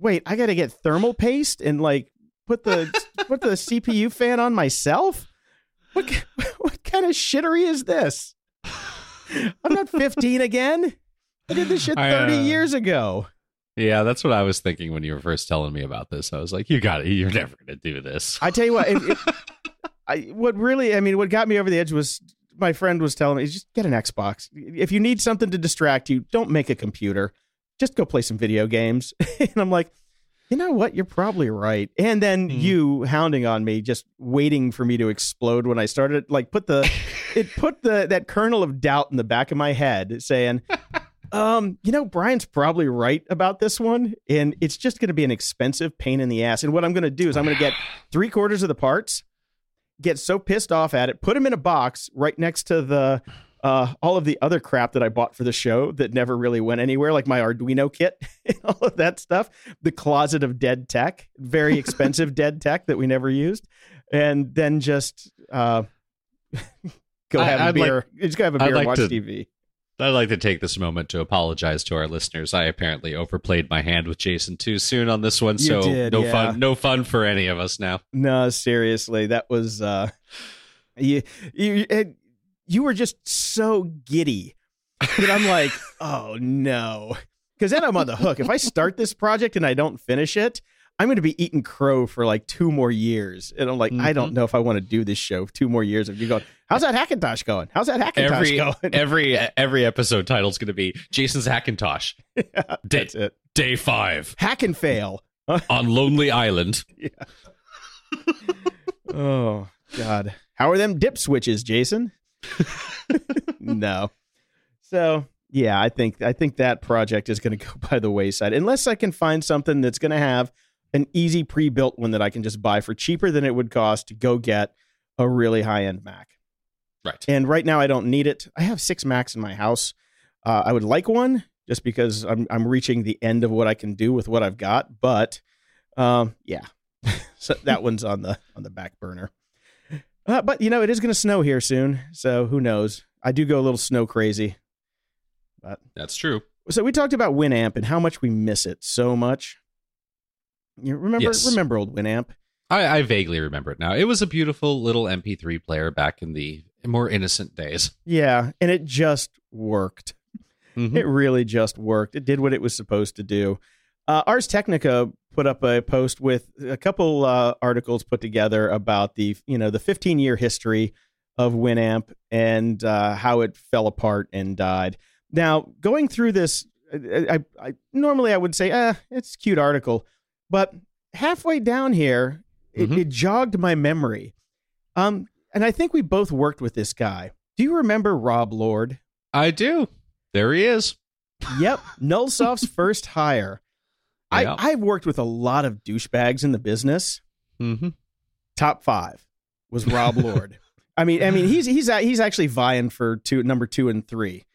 wait, I gotta get thermal paste and like put the put the C P U fan on myself. What what kind of shittery is this? I'm not fifteen again. I did this shit thirty I, uh... years ago. Yeah, that's what I was thinking when you were first telling me about this. I was like, you got it. You're never going to do this. I tell you what, it, it, I, what really, I mean, what got me over the edge was my friend was telling me, just get an Xbox. If you need something to distract you, don't make a computer. Just go play some video games. And I'm like, you know what? You're probably right. And then mm. you hounding on me, just waiting for me to explode when I started, like put the, it put the that kernel of doubt in the back of my head saying... Um, you know, Brian's probably right about this one, and it's just going to be an expensive pain in the ass. And what I'm going to do is I'm going to get three quarters of the parts, get so pissed off at it, put them in a box right next to the uh, all of the other crap that I bought for the show that never really went anywhere, like my Arduino kit and all of that stuff, the closet of dead tech, very expensive dead tech that we never used, and then just uh, go have I, a beer, like, just go have a beer like and watch to- T V. I'd like to take this moment to apologize to our listeners. I apparently overplayed my hand with Jason too soon on this one, you so did, no yeah. fun, no fun for any of us now. No, seriously, that was uh, you. You, you were just so giddy that I'm like, oh no, because then I'm on the hook. If I start this project and I don't finish it, I'm going to be eating crow for like two more years, and I'm like, mm-hmm. I don't know if I want to do this show two more years. If you go. How's that Hackintosh going? How's that Hackintosh every, going? Every every episode title is going to be Jason's Hackintosh. Yeah, day, that's it. Day five. Hack and fail. On Lonely Island. Yeah. Oh, God. How are them dip switches, Jason? No. So, yeah, I think I think that project is going to go by the wayside. Unless I can find something that's going to have an easy pre-built one that I can just buy for cheaper than it would cost to go get a really high-end Mac. Right. And right now I don't need it. I have six Macs in my house. Uh, I would like one just because I'm I'm reaching the end of what I can do with what I've got. But um, yeah, so that one's on the on the back burner. Uh, but, you know, it is going to snow here soon. So who knows? I do go a little snow crazy. But that's true. So we talked about Winamp and how much we miss it so much. You remember, yes. remember old Winamp? I, I vaguely remember it now. It was a beautiful little M P three player back in the more innocent days. Yeah, and it just worked. Mm-hmm. It really just worked. It did what it was supposed to do. Uh, Ars Technica put up a post with a couple uh, articles put together about the, you know, the fifteen-year history of Winamp and uh, how it fell apart and died. Now, going through this, I, I, I normally I would say, eh, it's a cute article, but halfway down here, it, mm-hmm. it jogged my memory. Um, and I think we both worked with this guy. Do you remember Rob Lord? I do. There he is. Yep. Nullsoft's first hire. Yeah. I, I've worked with a lot of douchebags in the business. Mm-hmm. Top five was Rob Lord. I mean, I mean, he's he's he's actually vying for two, number two and three.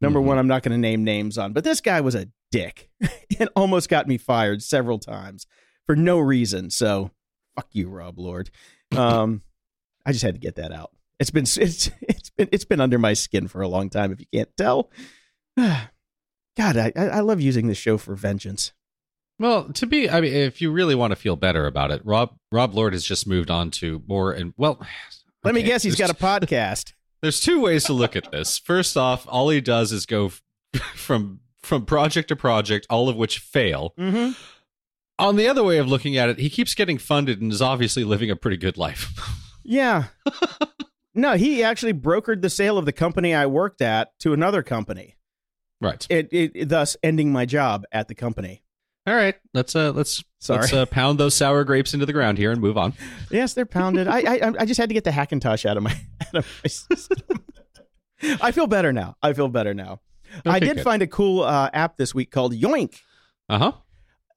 Number mm-hmm. one, I'm not going to name names on, but this guy was a dick. It almost got me fired several times for no reason. So fuck you, Rob Lord. Um, I just had to get that out. It's been it's it's been it's been under my skin for a long time. If you can't tell, God, I I love using this show for vengeance. Well, to be, I mean, if you really want to feel better about it, Rob Rob Lord has just moved on to more and well. Okay, let me guess, he's got a podcast. There's two ways to look at this. First off, all he does is go from from project to project, all of which fail. Mm-hmm. On the other way of looking at it, he keeps getting funded and is obviously living a pretty good life. Yeah. No, he actually brokered the sale of the company I worked at to another company. Right. It, it, it thus ending my job at the company. All right, let's uh, let's Sorry. let's uh, pound those sour grapes into the ground here and move on. Yes, they're pounded. I, I I just had to get the Hackintosh out of my out of my system. I feel better now. I feel better now. Okay, I did good. find a cool uh, app this week called Yoink. Uh-huh.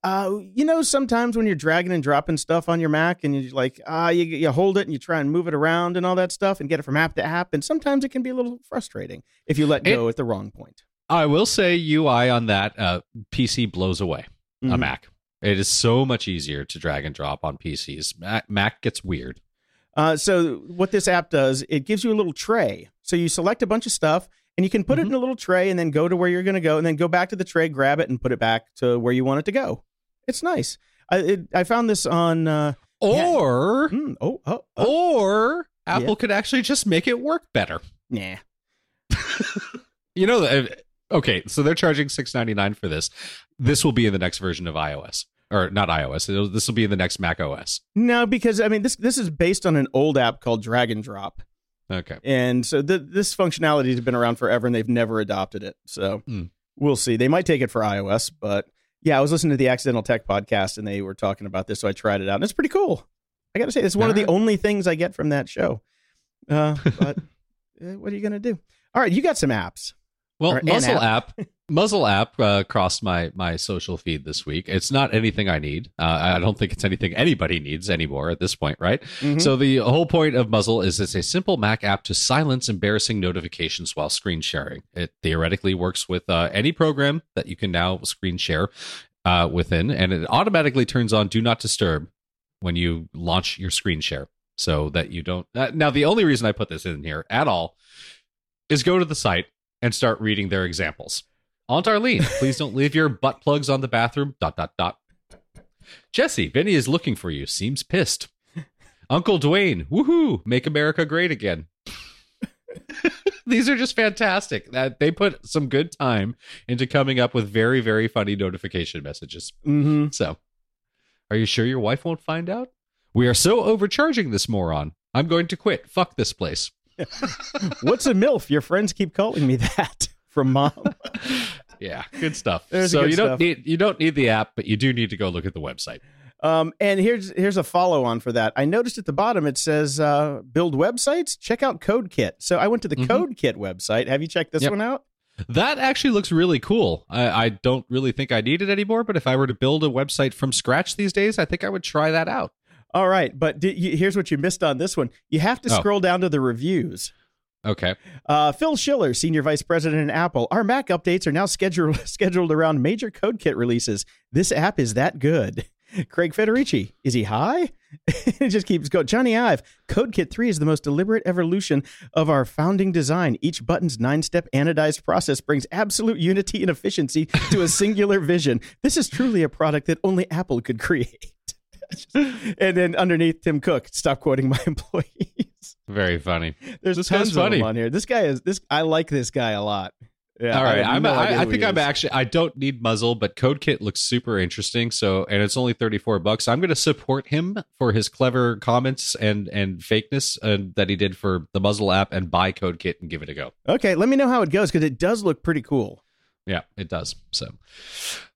Uh, you know, sometimes when you're dragging and dropping stuff on your Mac and you're like, uh, you you hold it and you try and move it around and all that stuff and get it from app to app, and sometimes it can be a little frustrating if you let go it, at the wrong point. I will say U I on that uh, P C blows away. Mm-hmm. A Mac. It is so much easier to drag and drop on P Cs. Mac, Mac gets weird. Uh, so what this app does, it gives you a little tray. So you select a bunch of stuff and you can put mm-hmm. it in a little tray and then go to where you're going to go and then go back to the tray, grab it and put it back to where you want it to go. It's nice. I it, I found this on. Uh, or yeah. mm, oh, oh, oh or Apple yeah. could actually just make it work better. Nah. You know, okay, so they're charging six dollars and ninety-nine cents for this. This will be in the next version of iOS. Or not iOS. It'll, this will be in the next Mac O S. No, because, I mean, this this is based on an old app called Drag and Drop. Okay. And so th- this functionality has been around forever, and they've never adopted it. So mm. we'll see. They might take it for iOS. But, yeah, I was listening to the Accidental Tech podcast, and they were talking about this, so I tried it out. And it's pretty cool. I got to say, it's one All of right. the only things I get from that show. Uh, but uh, what are you going to do? All right, you got some apps. Well, Muzzle app, app Muzzle app uh, crossed my my social feed this week. It's not anything I need. Uh, I don't think it's anything anybody needs anymore at this point, right? Mm-hmm. So the whole point of Muzzle is it's a simple Mac app to silence embarrassing notifications while screen sharing. It theoretically works with uh, any program that you can now screen share uh, within, and it automatically turns on Do Not Disturb when you launch your screen share so that you don't. Uh, now, the only reason I put this in here at all is go to the site and start reading their examples. Aunt Arlene, please don't leave your butt plugs on the bathroom. Dot, dot, dot. Jesse, Benny is looking for you. Seems pissed. Uncle Dwayne, woohoo, make America great again. These are just fantastic. That they put some good time into coming up with very, very funny notification messages. Mm-hmm. So, are you sure your wife won't find out? We are so overcharging this moron. I'm going to quit. Fuck this place. What's a MILF? Your friends keep calling me that from mom. Yeah, good stuff. There's so good you don't stuff. need you don't need the app, but you do need to go look at the website. Um, and here's here's a follow on for that. I noticed at the bottom it says uh, build websites. Check out Code Kit. So I went to the mm-hmm. Code Kit website. Have you checked this yep. one out? That actually looks really cool. I, I don't really think I need it anymore, but if I were to build a website from scratch these days, I think I would try that out. All right, but did you, here's what you missed on this one. You have to oh. scroll down to the reviews. Okay. Uh, Phil Schiller, Senior Vice President at Apple. Our Mac updates are now scheduled scheduled around major CodeKit releases. This app is that good. Craig Federici, is he high? It just keeps going. Johnny Ive, CodeKit three is the most deliberate evolution of our founding design. Each button's nine-step anodized process brings absolute unity and efficiency to a singular vision. This is truly a product that only Apple could create. And then underneath, Tim Cook, stop quoting my employees. Very funny. There's this tons of funny. Them on here. This guy is this. I like this guy a lot. Yeah, all right. I, no I'm, I, I think I'm actually, I don't need Muzzle, but Code Kit looks super interesting. So, and it's only thirty-four bucks. I'm going to support him for his clever comments and, and fakeness uh, that he did for the Muzzle app and buy Code Kit and give it a go. Okay. Let me know how it goes, because it does look pretty cool. Yeah, it does. So,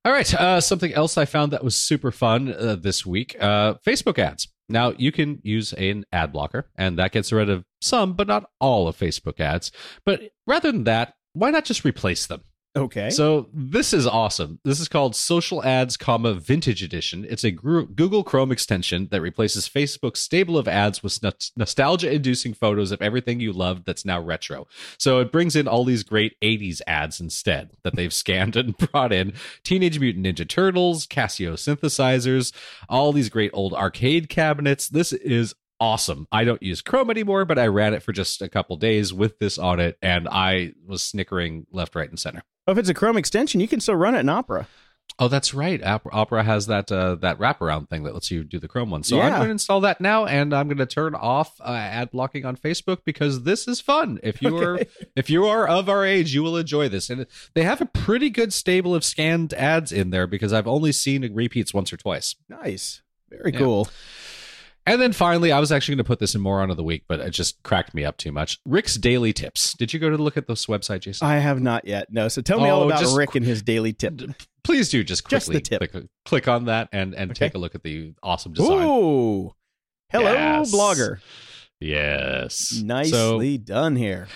all right. Uh, something else I found that was super fun uh, this week, uh, Facebook ads. Now, you can use an ad blocker, and that gets rid of some, but not all of Facebook ads. But rather than that, why not just replace them? Okay. So this is awesome. This is called Social Ads, comma, Vintage Edition. It's a Google Chrome extension that replaces Facebook's stable of ads with nostalgia-inducing photos of everything you loved that's now retro. So it brings in all these great eighties ads instead that they've scanned and brought in. Teenage Mutant Ninja Turtles, Casio synthesizers, all these great old arcade cabinets. This is awesome. I don't use Chrome anymore, but I ran it for just a couple days with this on it, and I was snickering left, right, and center. Well, if it's a Chrome extension, you can still run it in Opera. Oh, that's right. Opera has that uh, that wraparound thing that lets you do the Chrome one. So yeah. I'm going to install that now, and I'm going to turn off uh, ad blocking on Facebook, because this is fun. If you okay. are if you are of our age, you will enjoy this. And they have a pretty good stable of scanned ads in there, because I've only seen repeats once or twice. Nice. Very yeah. cool. And then finally, I was actually going to put this in Moron of the Week, but it just cracked me up too much. Rick's Daily Tips. Did you go to look at this website, Jason? I have not yet. No. So tell me oh, all about Rick qu- and his daily tip. Please do just quickly just click, click on that and, and okay. take a look at the awesome design. Ooh. Hello, yes. blogger. Yes. Nicely so, done here.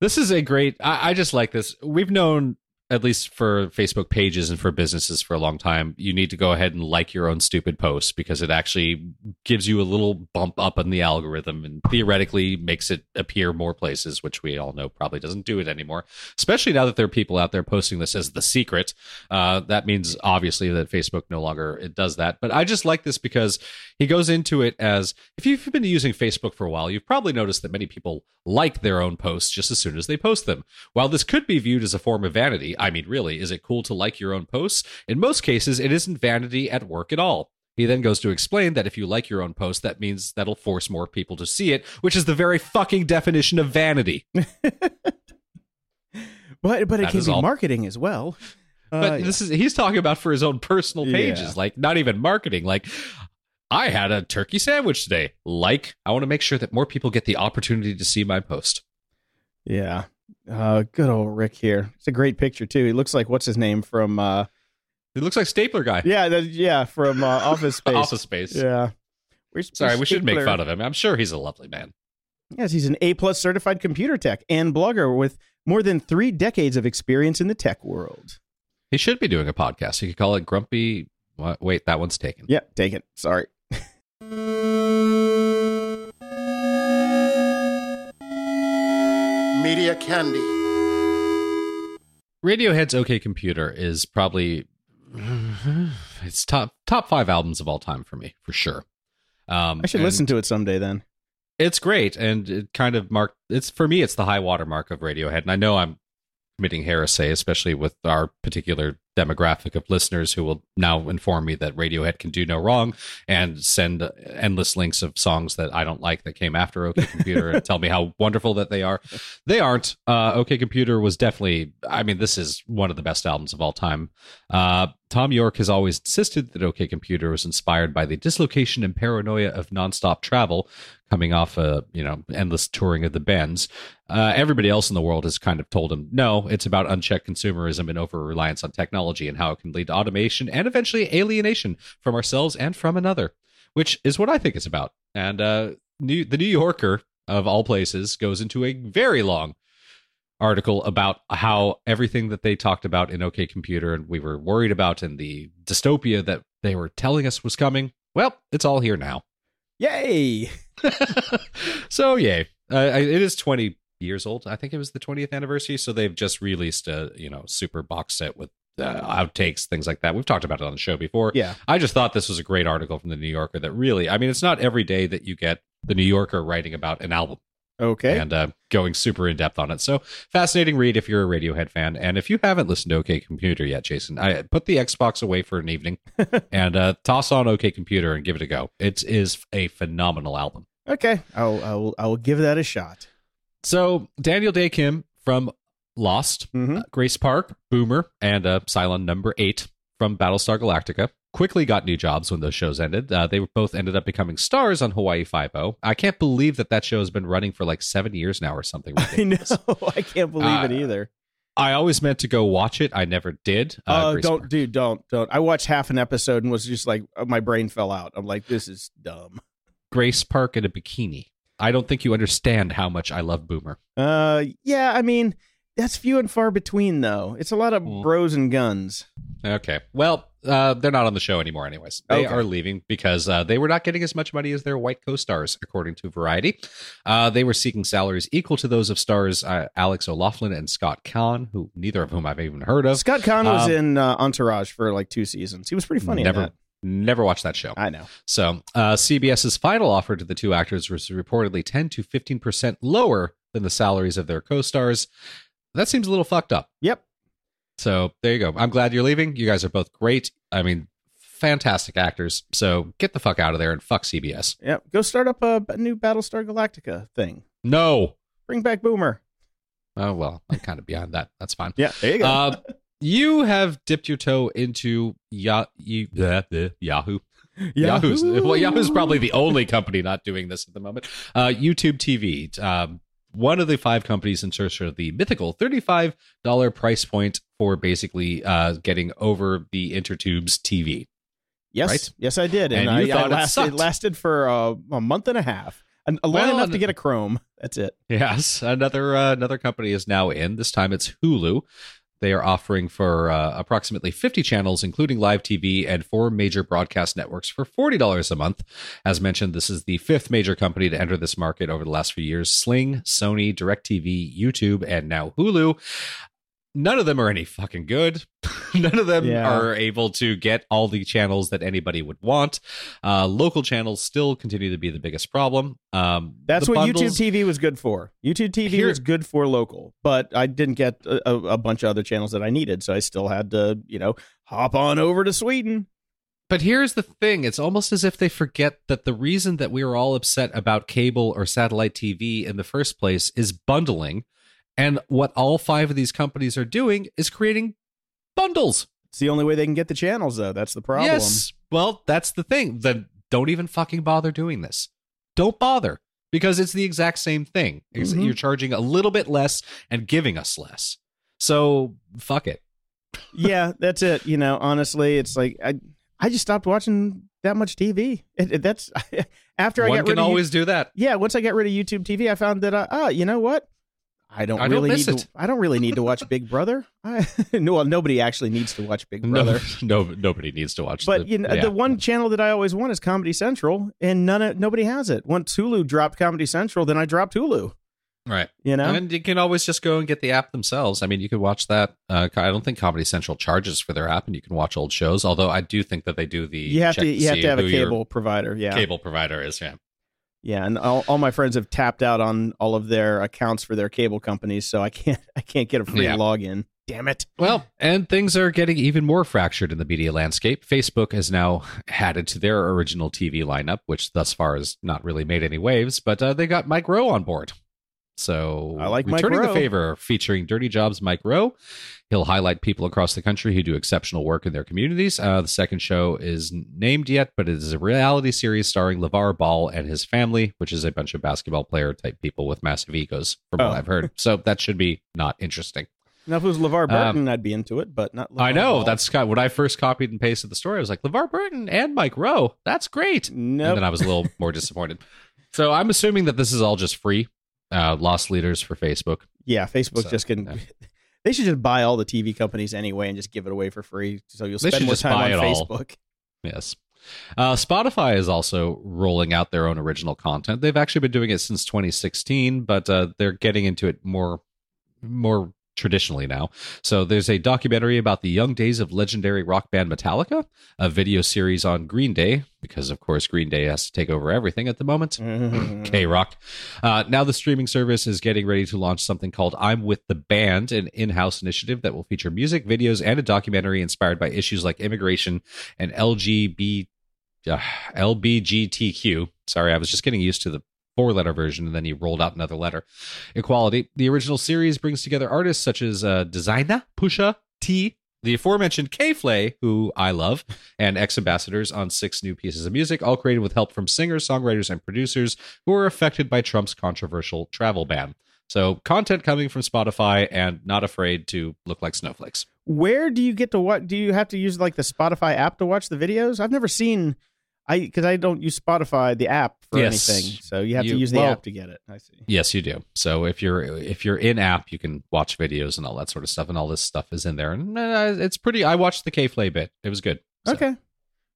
This is a great... I, I just like this. We've known... at least for Facebook pages and for businesses for a long time, you need to go ahead and like your own stupid posts, because it actually gives you a little bump up in the algorithm and theoretically makes it appear more places, which we all know probably doesn't do it anymore, especially now that there are people out there posting this as the secret. Uh, that means obviously that Facebook no longer it does that. But I just like this because he goes into it as if you've been using Facebook for a while, you've probably noticed that many people like their own posts just as soon as they post them. While this could be viewed as a form of vanity, I mean, really, is it cool to like your own posts? In most cases, it isn't vanity at work at all. He then goes to explain that if you like your own post, that means that'll force more people to see it, which is the very fucking definition of vanity. but but it can be all. marketing as well. Uh, but this is he's talking about for his own personal pages, yeah. like not even marketing, like... I had a turkey sandwich today. Like, I want to make sure that more people get the opportunity to see my post. Yeah. Uh, good old Rick here. It's a great picture, too. He looks like, what's his name from... Uh, he looks like Stapler Guy. Yeah, the, yeah, from uh, Office Space. Office Space. Yeah. We're, Sorry, we're we should make fun of him. I'm sure he's a lovely man. Yes, he's an A-plus certified computer tech and blogger with more than three decades of experience in the tech world. He should be doing a podcast. He could call it Grumpy... What? Wait, that one's taken. Yep, taken. Sorry. Media candy. Radiohead's OK Computer is probably it's top top five albums of all time for me, for sure. Um, I should listen to it someday then. It's great, and it kind of marked it's for me it's the high water mark of Radiohead, and I know I'm committing heresy, especially with our particular demographic of listeners who will now inform me that Radiohead can do no wrong and send endless links of songs that I don't like that came after OK Computer and tell me how wonderful that they are. They aren't. Uh, OK Computer was definitely, I mean, this is one of the best albums of all time. Uh, Tom York has always insisted that OK Computer was inspired by the dislocation and paranoia of nonstop travel coming off a, you know, endless touring of the bends. Uh, everybody else in the world has kind of told him, no, it's about unchecked consumerism and over-reliance on technology and how it can lead to automation and eventually alienation from ourselves and from another, which is what I think it's about. And uh, New- the New Yorker, of all places, goes into a very long article about how everything that they talked about in OK Computer and we were worried about and the dystopia that they were telling us was coming, well, it's all here now. Yay! So, yay. Uh, it is twenty years old. I think it was the twentieth anniversary, so they've just released a, you know, super box set with uh, outtakes, things like that. We've talked about it on the show before. Yeah. I just thought this was a great article from the New Yorker that really, I mean, it's not every day that you get the New Yorker writing about an album. Okay. And uh, going super in depth on it. So fascinating read if you're a Radiohead fan. And if you haven't listened to OK Computer yet, Jason, I put the Xbox away for an evening and uh, toss on OK Computer and give it a go. It is a phenomenal album. Okay. I'll, I'll, I'll give that a shot. So Daniel Day Kim from Lost, mm-hmm. uh, Grace Park, Boomer, and uh, Cylon number eight from Battlestar Galactica quickly got new jobs when those shows ended. Uh, they both ended up becoming stars on Hawaii Five-O. I can't believe that that show has been running for like seven years now or something ridiculous. I know. I can't believe uh, it either. I always meant to go watch it. I never did. Oh, uh, uh, don't, Park. dude, don't, don't. I watched half an episode and was just like, my brain fell out. I'm like, this is dumb. Grace Park in a bikini. I don't think you understand how much I love Boomer. Uh, yeah, I mean, that's few and far between, though. It's a lot of mm. bros and guns. Okay. Well, uh, they're not on the show anymore anyways. They okay. are leaving because uh, they were not getting as much money as their white co-stars, according to Variety. Uh, they were seeking salaries equal to those of stars uh, Alex O'Loughlin and Scott Kahn, who neither of whom I've even heard of. Scott Kahn um, was in uh, Entourage for like two seasons. He was pretty funny never, in that. Never watched that show. I know. So uh, C B S's final offer to the two actors was reportedly ten to fifteen percent lower than the salaries of their co-stars. That seems a little fucked up. Yep. So there you go. I'm glad you're leaving. You guys are both great. I mean, fantastic actors. So get the fuck out of there and fuck C B S. Yep. Go start up a new Battlestar Galactica thing. No. Bring back Boomer. Oh, well, I'm kind of beyond that. That's fine. Yeah, there you go. Uh, you have dipped your toe into ya- you, uh, uh, Yahoo. Yahoo. Yahoo's, well, Yahoo's probably the only company not doing this at the moment. Uh, YouTube T V. Um, one of the five companies in search of the mythical thirty-five dollars price point for basically uh, getting over the intertubes T V. Yes. Right? Yes, I did. And, and I, I, I lasted, it, it lasted for uh, a month and a half. An, long well, enough to get a Chrome. That's it. Yes. Another uh, another company is now in. This time it's Hulu. They are offering for uh, approximately fifty channels, including live T V and four major broadcast networks for forty dollars a month. As mentioned, this is the fifth major company to enter this market over the last few years. Sling, Sony, DirecTV, YouTube, and now Hulu. None of them are any fucking good. None of them yeah. are able to get all the channels that anybody would want. Uh, local channels still continue to be the biggest problem. Um, That's what bundles, YouTube T V was good for. YouTube T V here, was good for local, but I didn't get a, a bunch of other channels that I needed, so I still had to, you know, hop on over to Sweden. But here's the thing. It's almost as if they forget that the reason that we were all upset about cable or satellite T V in the first place is bundling. And what all five of these companies are doing is creating bundles. It's the only way they can get the channels, though. That's the problem. Yes. Well, that's the thing. Then don't even fucking bother doing this. Don't bother, because it's the exact same thing. Mm-hmm. You're charging a little bit less and giving us less. So fuck it. Yeah, that's it. You know, honestly, it's like I, I just stopped watching that much T V. It, it, that's after I One got rid of. One can always do that. Yeah. Once I got rid of YouTube T V, I found that, uh, oh, you know what? I don't, I don't really need to, I don't really need to watch Big Brother. I, no, well, nobody actually needs to watch Big Brother. No, no nobody needs to watch. But the, you know, yeah. the one channel that I always want is Comedy Central, and none of, nobody has it. Once Hulu dropped Comedy Central, then I dropped Hulu. Right. You know, and you can always just go and get the app themselves. I mean, you could watch that. Uh, I don't think Comedy Central charges for their app, and you can watch old shows. Although I do think that they do the you have check to you to have to have a cable provider. Yeah, cable provider is yeah. Yeah, and all, all my friends have tapped out on all of their accounts for their cable companies, so I can't I can't get a free yeah. login. Damn it. Well, and things are getting even more fractured in the media landscape. Facebook has now added to their original T V lineup, which thus far has not really made any waves, but uh, they got Mike Rowe on board. So I like returning Mike Rowe. The favor, featuring Dirty Jobs Mike Rowe. He'll highlight people across the country who do exceptional work in their communities. Uh, the second show is named yet, but it is a reality series starring LeVar Ball and his family, which is a bunch of basketball player type people with massive egos, from oh. what I've heard. So that should be not interesting. Now, if it was LeVar Burton, um, I'd be into it, but not LeVar I know. Ball. That's kind of, when I first copied and pasted the story, I was like, LeVar Burton and Mike Rowe. That's great. Nope. And then I was a little more disappointed. So I'm assuming that this is all just free. Uh, lost leaders for Facebook. Yeah, Facebook so, just can. Yeah. They should just buy all the T V companies anyway and just give it away for free. So you'll spend more time on Facebook. All. Yes. Uh, Spotify is also rolling out their own original content. They've actually been doing it since twenty sixteen, but uh, they're getting into it more, more traditionally now. So there's a documentary about the young days of legendary rock band Metallica, a video series on Green Day, because of course Green Day has to take over everything at the moment. K-Rock. Uh, now the streaming service is getting ready to launch something called I'm With the Band, an in-house initiative that will feature music, videos, and a documentary inspired by issues like immigration and L G B T Q. Sorry, I was just getting used to the four-letter version, and then he rolled out another letter. Equality. The original series brings together artists such as uh, designer Pusha T, the aforementioned K-Flay, who I love, and ex-ambassadors on six new pieces of music, all created with help from singers, songwriters, and producers who were affected by Trump's controversial travel ban. So content coming from Spotify, and not afraid to look like snowflakes. Where do you get to what? Do you have to use like the Spotify app to watch the videos? I've never seen... I because I don't use Spotify, the app, for yes. anything. So you have you, to use the well, app to get it. I see. Yes, you do. So if you're if you're in app, you can watch videos and all that sort of stuff. And all this stuff is in there. And uh, it's pretty. I watched the K-Flay bit. It was good. So. Okay.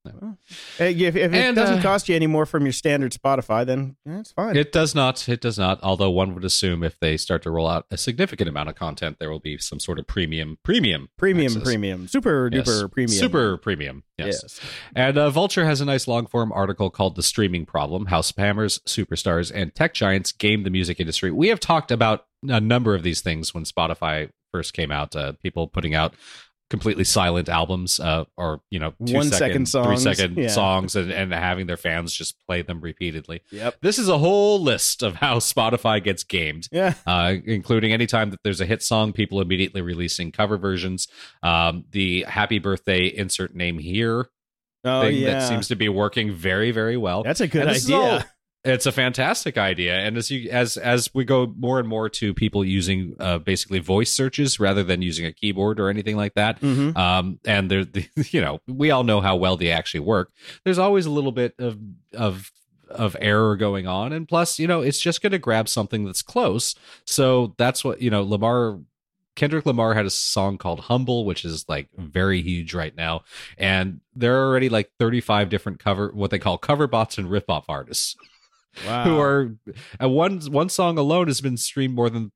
Well, if, if it and, doesn't uh, cost you any more from your standard Spotify, then yeah, it's fine. It does not. It does not. Although one would assume if they start to roll out a significant amount of content, there will be some sort of premium, premium, premium, access. premium, super yes. duper premium, super premium. Yes. yes. And uh, Vulture has a nice long form article called "The Streaming Problem: How Spammers, Superstars, and Tech Giants Game the Music Industry." We have talked about a number of these things when Spotify first came out. Uh, people putting out completely silent albums, uh, or you know, two one second, second songs, three second yeah. songs, and, and having their fans just play them repeatedly. Yep. This is a whole list of how Spotify gets gamed, yeah. uh, including anytime that there's a hit song, people immediately releasing cover versions. Um, the Happy Birthday insert name here oh, thing yeah. that seems to be working very, very well. That's a good and idea. It's a fantastic idea, and as you as as we go more and more to people using uh, basically voice searches rather than using a keyboard or anything like that, mm-hmm. um, and there, the, you know, we all know how well they actually work. There's always a little bit of of of error going on, and plus, you know, it's just going to grab something that's close. So that's what you know, Lamar. Kendrick Lamar had a song called Humble, which is like very huge right now. And there are already like thirty-five different cover, what they call cover bots and ripoff artists. Wow. Who are uh, one one song alone has been streamed more than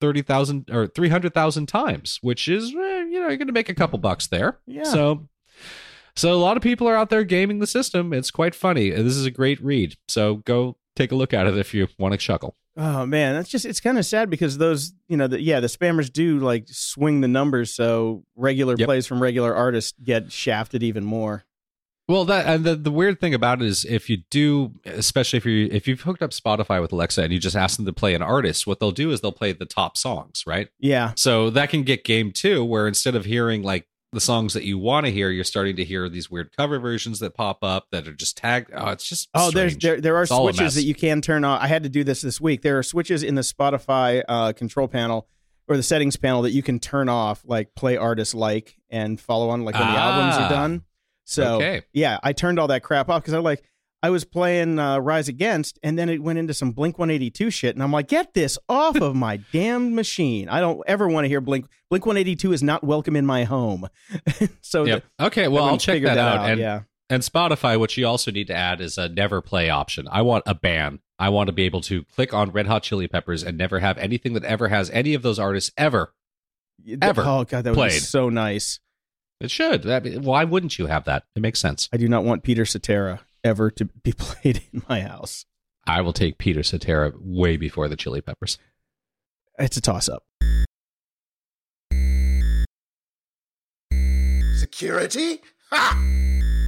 thirty thousand or three hundred thousand times, which is eh, you know you're going to make a couple bucks there. Yeah. So, so a lot of people are out there gaming the system. It's quite funny. This is a great read. So go take a look at it if you want to chuckle. Oh man, that's just it's kind of sad because those you know the, yeah the spammers do like swing the numbers, so regular yep. plays from regular artists get shafted even more. Well, that and the, the weird thing about it is if you do, especially if you if you've hooked up Spotify with Alexa and you just ask them to play an artist, what they'll do is they'll play the top songs, right? Yeah. So that can get game too, where instead of hearing like the songs that you want to hear, you're starting to hear these weird cover versions that pop up that are just tagged. Oh, it's just oh, strange. there's there there are it's switches that you can turn on. I had to do this this week. There are switches in the Spotify uh, control panel. Or the settings panel that you can turn off, like play artists like and follow on like when ah. the albums are done. So, okay. yeah, I turned all that crap off because I like I was playing uh, Rise Against and then it went into some Blink one eighty-two shit. And I'm like, get this off of my damn machine. I don't ever want to hear Blink. Blink one eighty-two is not welcome in my home. so yep. the, OK, well, I'll check that, that out. out. And, yeah. and Spotify, what you also need to add is a never play option. I want a ban. I want to be able to click on Red Hot Chili Peppers and never have anything that ever has any of those artists ever, ever Oh, God, that played. was so nice. It should. That, why wouldn't you have that? It makes sense. I do not want Peter Cetera ever to be played in my house. I will take Peter Cetera way before the Chili Peppers. It's a toss-up. Security? Ha!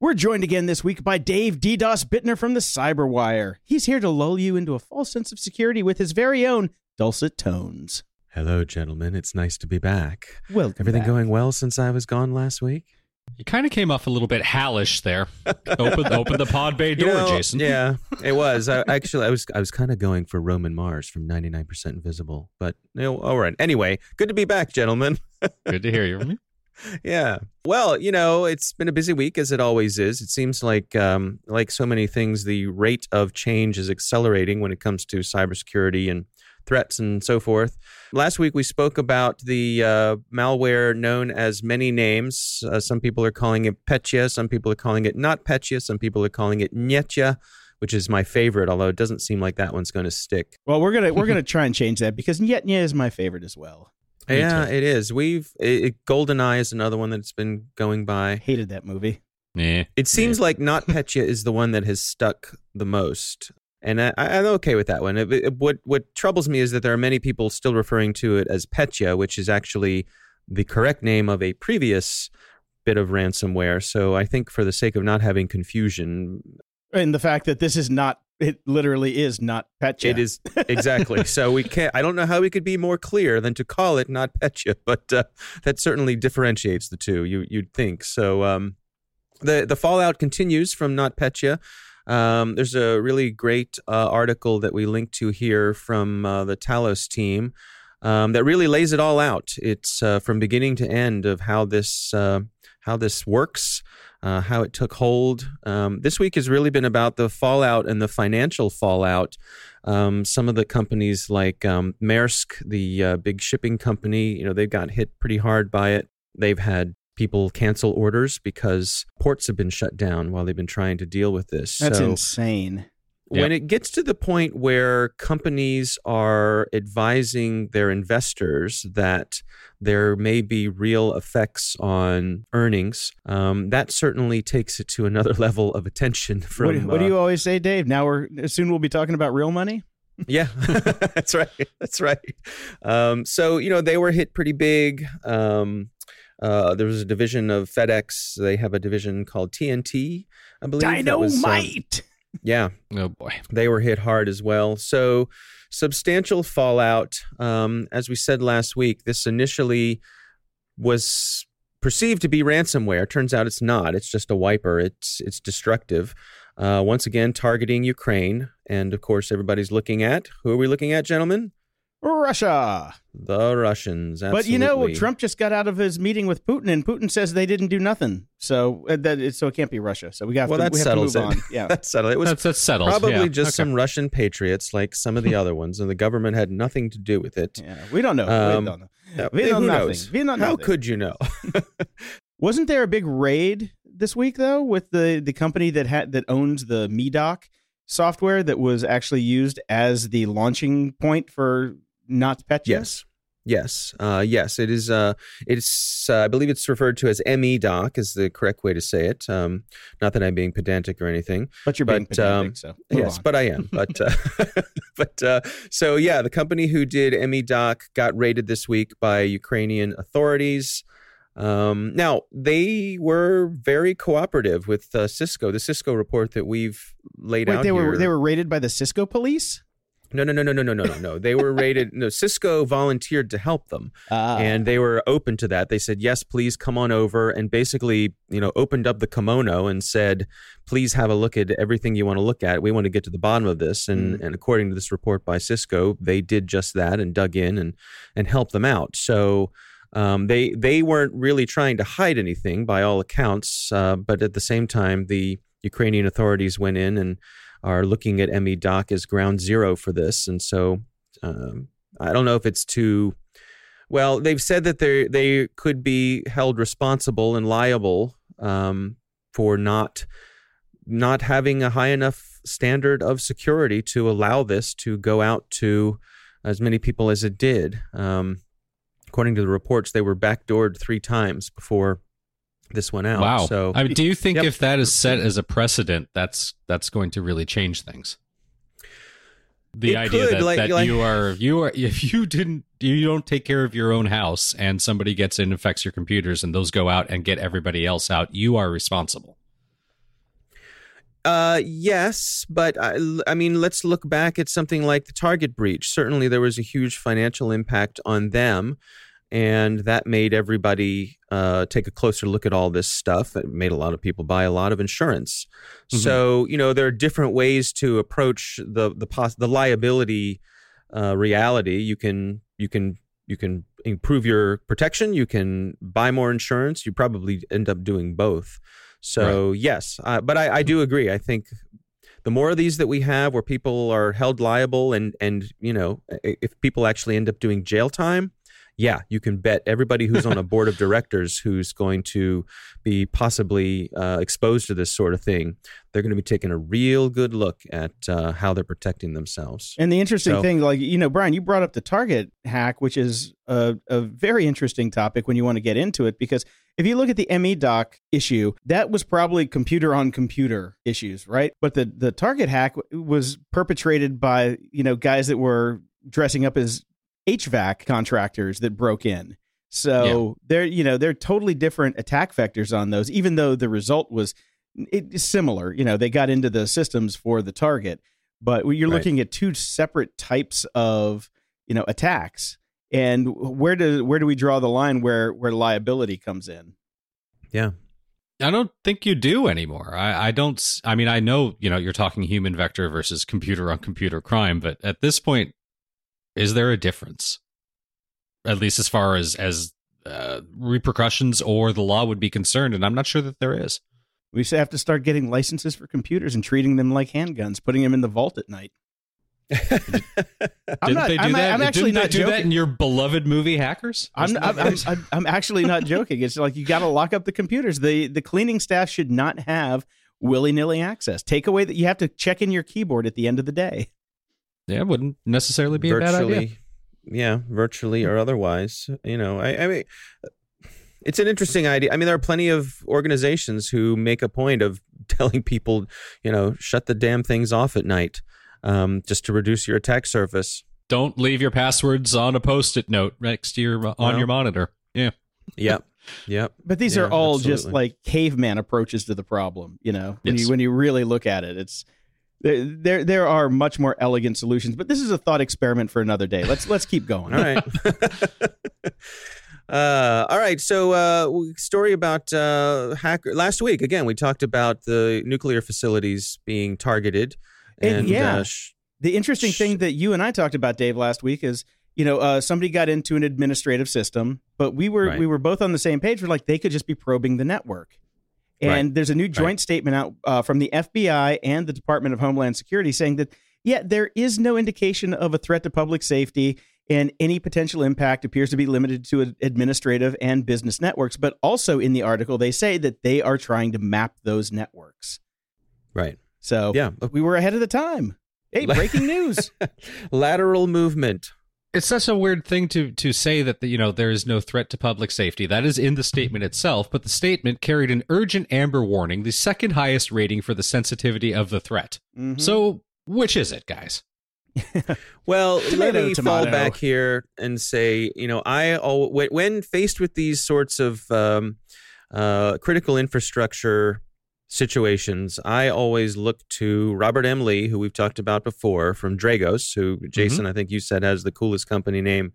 We're joined again this week by Dave DDoS Bittner from the Cyberwire. He's here to lull you into a false sense of security with his very own dulcet tones. Hello, gentlemen. It's nice to be back. Welcome Everything back. Going well since I was gone last week? You kind of came off a little bit Hallish there. open, open the pod bay door, you know, Jason. Yeah, it was. I, actually, I was I was kind of going for Roman Mars from ninety-nine percent Invisible. But, you know, all right. Anyway, good to be back, gentlemen. Good to hear you from you. Yeah. Well, you know, it's been a busy week, as it always is. It seems like, um, like so many things, the rate of change is accelerating when it comes to cybersecurity and threats and so forth. Last week, we spoke about the uh, malware known as many names. Uh, some people are calling it Petya. Some people are calling it not Petya. Some people are calling it Nyetya, which is my favorite, although it doesn't seem like that one's going to stick. Well, we're gonna we're gonna try and change that, because Nyet Nyet is my favorite as well. Me yeah, too. It is. We've it, it, GoldenEye is another one that's been going by. Hated that movie. Yeah. It seems yeah. like NotPetya is the one that has stuck the most, and I, I'm okay with that one. It, it, what what troubles me is that there are many people still referring to it as Petya, which is actually the correct name of a previous bit of ransomware. So I think for the sake of not having confusion. And the fact that this is not, it literally is NotPetya. It is, exactly. So we can't, I don't know how we could be more clear than to call it NotPetya, but uh, that certainly differentiates the two, you, you'd think. So um, the, the fallout continues from NotPetya. Um, there's a really great uh, article that we linked to here from uh, the Talos team um, that really lays it all out. It's uh, from beginning to end of how this uh, how this works. Uh, how it took hold. Um, this week has really been about the fallout and the financial fallout. Um, some of the companies like um, Maersk, the uh, big shipping company, you know, they've got hit pretty hard by it. They've had people cancel orders because ports have been shut down while they've been trying to deal with this. That's so insane. When yep. it gets to the point where companies are advising their investors that there may be real effects on earnings, um, that certainly takes it to another level of attention. From what do, what do you always say, Dave? Now we're soon we'll be talking about real money. Yeah, that's right. That's right. Um, so you know they were hit pretty big. Um, Uh, there was a division of FedEx. They have a division called T N T, I believe. Dynamite. Yeah. Oh, boy. They were hit hard as well. So substantial fallout. Um, as we said last week, this initially was perceived to be ransomware. Turns out it's not. It's just a wiper. It's it's destructive. Uh, once again, targeting Ukraine. And, of course, everybody's looking at. Who are we looking at, gentlemen? Russia. The Russians. Absolutely. But, you know, Trump just got out of his meeting with Putin, and Putin says they didn't do nothing. So uh, that so it can't be Russia. So we got well, to, that we have to move it. on. Yeah, that settled. It was that's, that's settled. probably yeah. just okay. some Russian patriots like some of the other ones, and the government had nothing to do with it. Yeah, we don't know. Um, we don't know. No, we don't know. We don't know. How could you know? Wasn't there a big raid this week, though, with the, the company that had that owns the MeDoc software that was actually used as the launching point for NotPetya? Yes. Yes. Uh, yes. It is. Uh, it's. Uh, I believe it's referred to as MeDoc is the correct way to say it. Um, not that I'm being pedantic or anything. But you're but, being pedantic. Um, so Move yes, on. but I am. But uh, but uh, so yeah, the company who did MeDoc got raided this week by Ukrainian authorities. Um, now they were very cooperative with uh, Cisco. The Cisco report that we've laid Wait, out. They were here. they were raided by the Cisco police. No, no, no, no, no, no, no, no, no. They were raided. No, Cisco volunteered to help them, uh, and they were open to that. They said, yes, please come on over, and basically, you know, opened up the kimono and said, please have a look at everything you want to look at. We want to get to the bottom of this. And mm-hmm. and according to this report by Cisco, they did just that and dug in and and helped them out. So um, they they weren't really trying to hide anything by all accounts, uh, but at the same time, the Ukrainian authorities went in and are looking at MeDoc as ground zero for this, and so um, I don't know if it's too. Well, they've said that they they could be held responsible and liable um, for not not having a high enough standard of security to allow this to go out to as many people as it did. Um, according to the reports, they were backdoored three times before this one out. Wow. So, I mean, do you think yep. if that is set as a precedent, that's that's going to really change things? The it idea could, that, like, that like, you are you are if you didn't you don't take care of your own house and somebody gets in and affects your computers and those go out and get everybody else out, you are responsible. Uh, yes, but I, I mean, let's look back at something like the Target breach. Certainly, there was a huge financial impact on them. And that made everybody uh, take a closer look at all this stuff. It made a lot of people buy a lot of insurance. Mm-hmm. So, you know, there are different ways to approach the the, pos- the liability uh, reality. You can you can you can improve your protection. You can buy more insurance. You probably end up doing both. So, right. yes, uh, but I, I do agree. I think the more of these that we have where people are held liable and and, you know, if people actually end up doing jail time, yeah, you can bet everybody who's on a board of directors who's going to be possibly uh, exposed to this sort of thing, they're going to be taking a real good look at uh, how they're protecting themselves. And the interesting so, thing, like, you know, Brian, you brought up the Target hack, which is a, a very interesting topic when you want to get into it, because if you look at the M E D O C issue, that was probably computer on computer issues, right? But the, the Target hack was perpetrated by, you know, guys that were dressing up as H V A C contractors that broke in. So yeah. they're, you know, they're totally different attack vectors on those, even though the result was it, similar. You know, they got into the systems for the Target, but you're right. looking at two separate types of, you know, attacks. And where do where do we draw the line where, where liability comes in? Yeah. I don't think you do anymore. I, I don't. I mean, I know, you know, you're talking human vector versus computer on computer crime, but at this point, is there a difference? At least as far as, as uh, repercussions or the law would be concerned. And I'm not sure that there is. We have to start getting licenses for computers and treating them like handguns, putting them in the vault at night. Didn't I'm not, they do I'm, that? I'm actually Didn't they not do joking. That in your beloved movie Hackers? I'm, I'm, I'm, I'm, I'm actually not joking. It's like you got to lock up the computers. The the cleaning staff should not have willy-nilly access. Take away that you have to check in your keyboard at the end of the day. Yeah, it wouldn't necessarily be virtually, a bad idea. Yeah, virtually or otherwise. You know, I, I mean, it's an interesting idea. I mean, there are plenty of organizations who make a point of telling people, you know, shut the damn things off at night. Um, just to reduce your attack surface. Don't leave your passwords on a post-it note next to your uh, on no. your monitor. Yeah. Yep. Yep. But these yeah, are all absolutely. just like caveman approaches to the problem. You know, when yes. you when you really look at it, it's there. There are much more elegant solutions. But this is a thought experiment for another day. Let's let's keep going. All right. Uh, all right. So, uh, story about uh, hacker last week. Again, we talked about the nuclear facilities being targeted. And, and yeah, uh, sh- the interesting sh- thing that you and I talked about, Dave, last week is, you know, uh, somebody got into an administrative system, but we were right. we were both on the same page. We're like, they could just be probing the network. And right. there's a new joint right. statement out uh, from the F B I and the Department of Homeland Security saying that, yeah, there is no indication of a threat to public safety, and any potential impact appears to be limited to administrative and business networks. But also in the article, they say that they are trying to map those networks. Right. So yeah. we were ahead of the time. Hey, breaking news. Lateral movement. It's such a weird thing to to say that, the, you know, there is no threat to public safety. That is in the statement itself, but the statement carried an urgent amber warning, the second highest rating for the sensitivity of the threat. Mm-hmm. So which is it, guys? Well, tomato, let me tomato. fall back here and say, you know, I when faced with these sorts of um, uh, critical infrastructure situations, I always look to Robert M. Lee, who we've talked about before, from Dragos, who, Jason, mm-hmm. I think you said has the coolest company name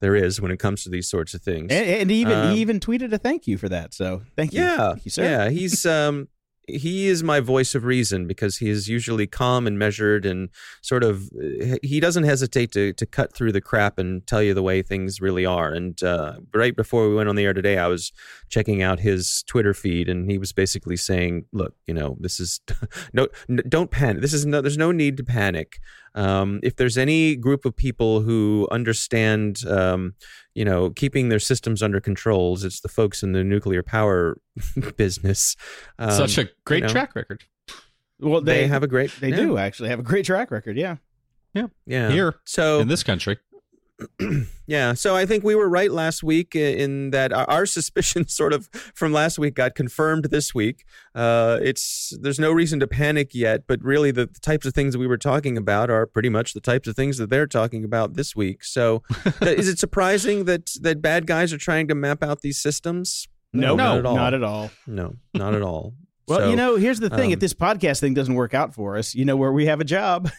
there is when it comes to these sorts of things. And, and even um, he even tweeted a thank you for that. So thank you. Yeah, thank you, sir. Yeah, he's um, he is my voice of reason because he is usually calm and measured and sort of he doesn't hesitate to to cut through the crap and tell you the way things really are. And uh, right before we went on the air today, I was checking out his Twitter feed, and he was basically saying, "Look, you know, this is no, no don't panic. This is no, there's no need to panic. Um, if there's any group of people who understand, um, you know, keeping their systems under controls, it's the folks in the nuclear power business." Um, Such a great you know, track record. Well, they, they have a great. They yeah. do actually have a great track record. Yeah, yeah, yeah. Here, so in this country. Yeah, so I think we were right last week in that our suspicions sort of from last week got confirmed this week. Uh, it's there's no reason to panic yet, but really the, the types of things that we were talking about are pretty much the types of things that they're talking about this week. So is it surprising that, that bad guys are trying to map out these systems? No, no not at all. Not at all. No, not at all. Well, so, you know, here's the thing. Um, if this podcast thing doesn't work out for us, you know where we have a job.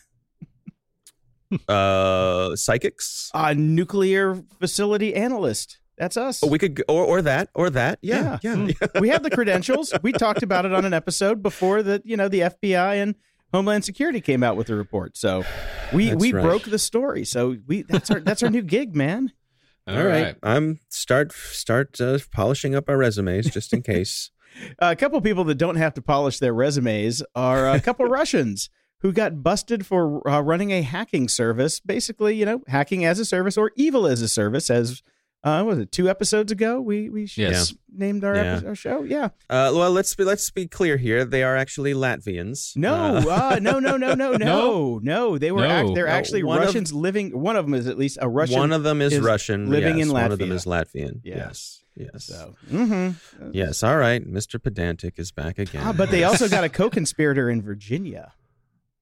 Uh, psychics, a nuclear facility analyst. That's us. Oh, we could, or or that, or that. Yeah, yeah. yeah. Mm. We have the credentials. We talked about it on an episode before that. You know, the F B I and Homeland Security came out with the report, so we that's we right. broke the story. So we that's our that's our new gig, man. All, All right. right, I'm start start uh, polishing up our resumes just in case. A couple people that don't have to polish their resumes are a couple Russians who got busted for uh, running a hacking service, basically, you know, hacking as a service or evil as a service, as Uh, was it two episodes ago? We we yes. named our, yeah. epi- our show. Yeah. Uh, well, let's be let's be clear here. They are actually Latvians. No, uh. Uh, no, no, no, no, no, no. They were. No. Ac- they're actually no, Russians of, living. One of them is at least a Russian. One of them is, is Russian living yes, in Latvia. One of them is Latvian. Yes. Yes. yes. So. Mm-hmm. Yes. All right. Mister Pedantic is back again. Ah, but they also got a co-conspirator in Virginia.